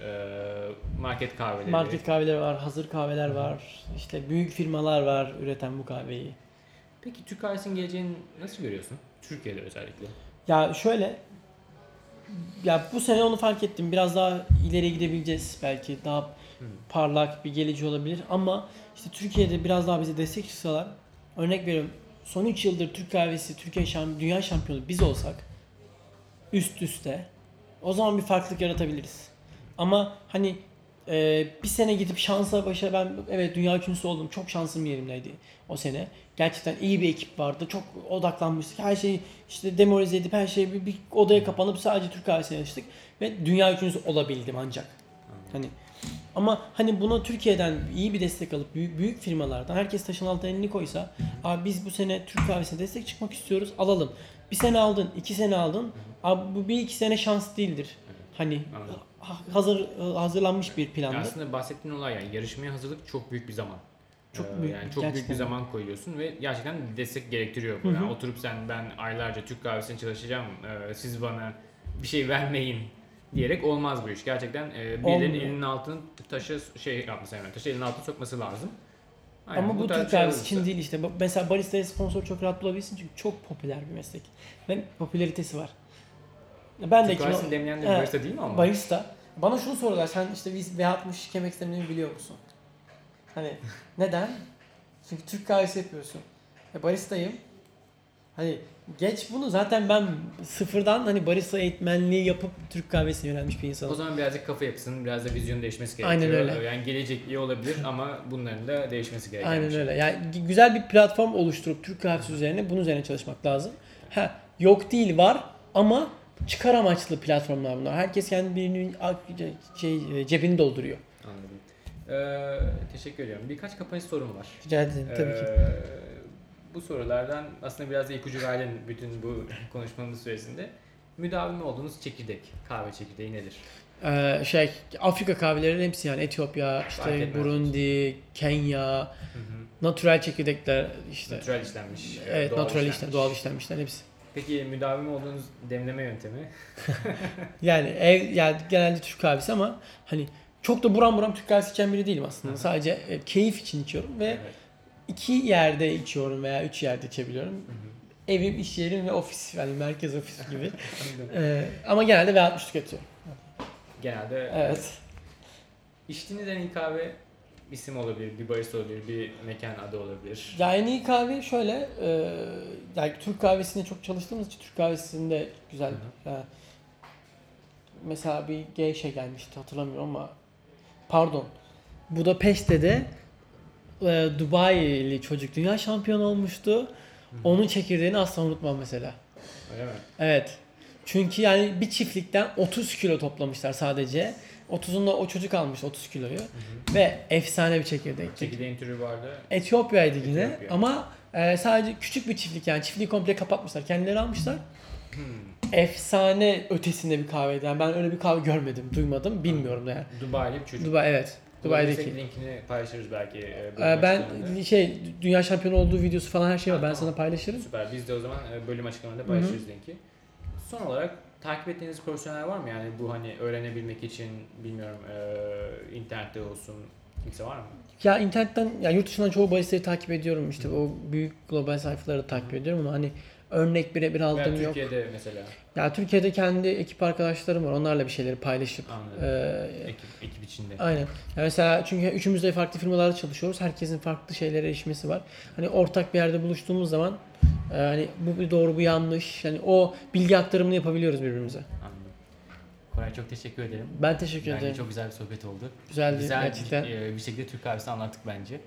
Market kahveleri. Market kahveleri var, hazır kahveler var. İşte büyük firmalar var üreten bu kahveyi. Peki Türk kahvesinin geleceğini nasıl görüyorsun? Türkiye'de özellikle. Ya şöyle, ya bu sene onu fark ettim. Biraz daha ileriye gidebileceğiz belki. Daha parlak bir geleceği olabilir ama işte Türkiye'de biraz daha bize destek çıksalar, örnek veriyorum son 3 yıldır Türk kahvesi dünya şampiyonu biz olsak üst üste, o zaman bir farklılık yaratabiliriz. Ama hani bir sene gidip şansa başa ben evet dünya üçüncüsü oldum, çok şansım yerimdeydi o sene. Gerçekten iyi bir ekip vardı, çok odaklanmıştık, her şeyi işte demoralize edip her şeyi bir odaya kapanıp sadece Türk kahvesine çalıştık ve dünya üçüncüsü olabildim ancak. Hani ama hani buna Türkiye'den iyi bir destek alıp büyük firmalardan herkes taşın altına elini koysa, abi biz bu sene Türk kahvesine destek çıkmak istiyoruz, alalım. Bir sene aldın, 2 sene aldın, abi bu 1-2 sene şans değildir. Hani hazırlanmış bir plandır. Aslında bahsettiğin olay yani yarışmaya hazırlık çok büyük bir zaman. Çok büyük, yani çok gerçekten büyük bir zaman koyuyorsun ve gerçekten destek gerektiriyor bu. Yani oturup ben aylarca Türk kahvesine çalışacağım, siz bana bir şey vermeyin diyerek olmaz bu iş. Gerçekten birilerinin elinin altını taşı elinin altına sokması lazım. Aynen. Ama bu Türk kahvesi için değil işte. Mesela baristaya sponsor çok rahat bulabilirsin çünkü çok popüler bir meslek. Ve popülaritesi var. Ben Türk kahvesini demleyen de barista değil mi ama? Barista. Bana şunu soruyorlar, sen işte V60 Chemex demlerini biliyor musun? Hani neden? Çünkü Türk kahvesi yapıyorsun. Baristayım. Hani geç bunu, zaten ben sıfırdan hani barista eğitmenliği yapıp Türk kahvesine yönelmiş bir insanım. O zaman birazcık kafa yapısının, biraz da vizyonun değişmesi gerekiyor. Aynen öyle. Yani gelecek iyi olabilir ama bunların da değişmesi gerekiyor. Aynen öyle. Yani güzel bir platform oluşturup Türk kahvesi üzerine, bunun üzerine çalışmak lazım. Ha, yok değil, var ama çıkar amaçlı platformlar bunlar. Herkes kendi birinin cebini dolduruyor. Anladım. Teşekkür ediyorum. Birkaç kapanış sorum var. Rica ederim, tabii ki. Bu sorulardan aslında biraz da ipucu verdin bütün bu konuşmamız süresinde. Müdavimi olduğunuz çekirdek, kahve çekirdeği nedir? Afrika kahvelerinin hepsi yani Etiyopya, işte Burundi, Kenya, natural çekirdekler işte. Natural işlenmiş. Evet, doğal işlenmişler hepsi. Peki müdavimi olduğunuz demleme yöntemi? yani genelde Türk kahvesi ama hani çok da buram Türk kahvesi içen biri değilim aslında. Sadece keyif için içiyorum ve 2 yerde içiyorum veya 3 yerde içebiliyorum. Evim, iş yerim ve ofis, yani merkez ofis gibi. Ama genelde V60 tüketiyorum. Genelde. Evet. İçtiğiniz en iyi kahve isim olabilir, bir barista olabilir, bir mekan adı olabilir. Yani en iyi kahve şöyle, yani Türk kahvesinde çok çalıştığımız için Türk kahvesinde güzel. Mesela bir Geisha gelmişti, hatırlamıyorum ama pardon, Budapeşte'de de Dubai'li çocuk dünya şampiyonu olmuştu. Onun çekirdeğini asla unutmam mesela. Öyle mi? Evet. Çünkü yani bir çiftlikten 30 kilo toplamışlar sadece. 30'unda o çocuk almış 30 kiloyu. Ve efsane bir çekirdek. Çekirdeğin türü vardı. Etiyopya'ydı yine. Ama sadece küçük bir çiftlik, yani çiftliği komple kapatmışlar. Kendileri almışlar. Efsane ötesinde bir kahveydi. Yani ben öyle bir kahve görmedim, duymadım, bilmiyorum da yani. Dubai'li bir çocuk. Evet. Dubai'deki linkini paylaşırız belki. Ben içinde dünya şampiyonu olduğu videosu falan her şey var. Ben sana paylaşırım. Süper. Biz de o zaman bölüm açıklamalarında paylaşırız linki. Son olarak takip ettiğiniz profesyoneller var mı? Yani bu hani öğrenebilmek için bilmiyorum internette olsun kimse var mı? Ya internetten, yani yurt dışından çoğu baristayı takip ediyorum. İşte o büyük global sayfaları da takip ediyorum ama hani örnek birebir aldığım yok. Ya Türkiye'de mesela? Ya Türkiye'de kendi ekip arkadaşlarım var. Onlarla bir şeyleri paylaşıp. Ekip içinde. Aynen. Ya mesela çünkü üçümüz de farklı firmalarda çalışıyoruz. Herkesin farklı şeylere erişmesi var. Hani ortak bir yerde buluştuğumuz zaman hani bu doğru, bu yanlış. Yani o bilgi aktarımını yapabiliyoruz birbirimize. Anladım. Koray, çok teşekkür ederim. Ben teşekkür ederim. Çok güzel bir sohbet oldu. Güzel gerçekten. Bir şekilde Türk kahvesini anlattık bence.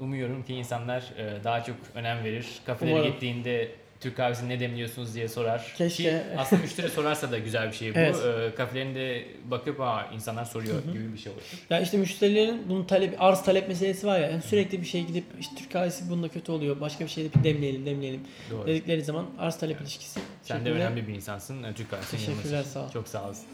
Umuyorum ki insanlar daha çok önem verir. Kafelere gittiğinde Türk kahvesini ne demliyorsunuz diye sorar. Keşke. Ki aslında müşteri sorarsa da güzel bir şey bu. Evet. Kafelerinde bakıp insanlar soruyor gibi bir şey olur. Ya işte müşterilerin bunun arz talep meselesi var ya. Yani sürekli bir şey gidip işte Türk kahvesi bunda kötü oluyor. Başka bir şey de demleyelim doğru dedikleri zaman arz talep ilişkisi. Sen de önemli bir insansın. Türk kahvesinin yanılması. Teşekkürler, sağ ol. Çok sağ olasın.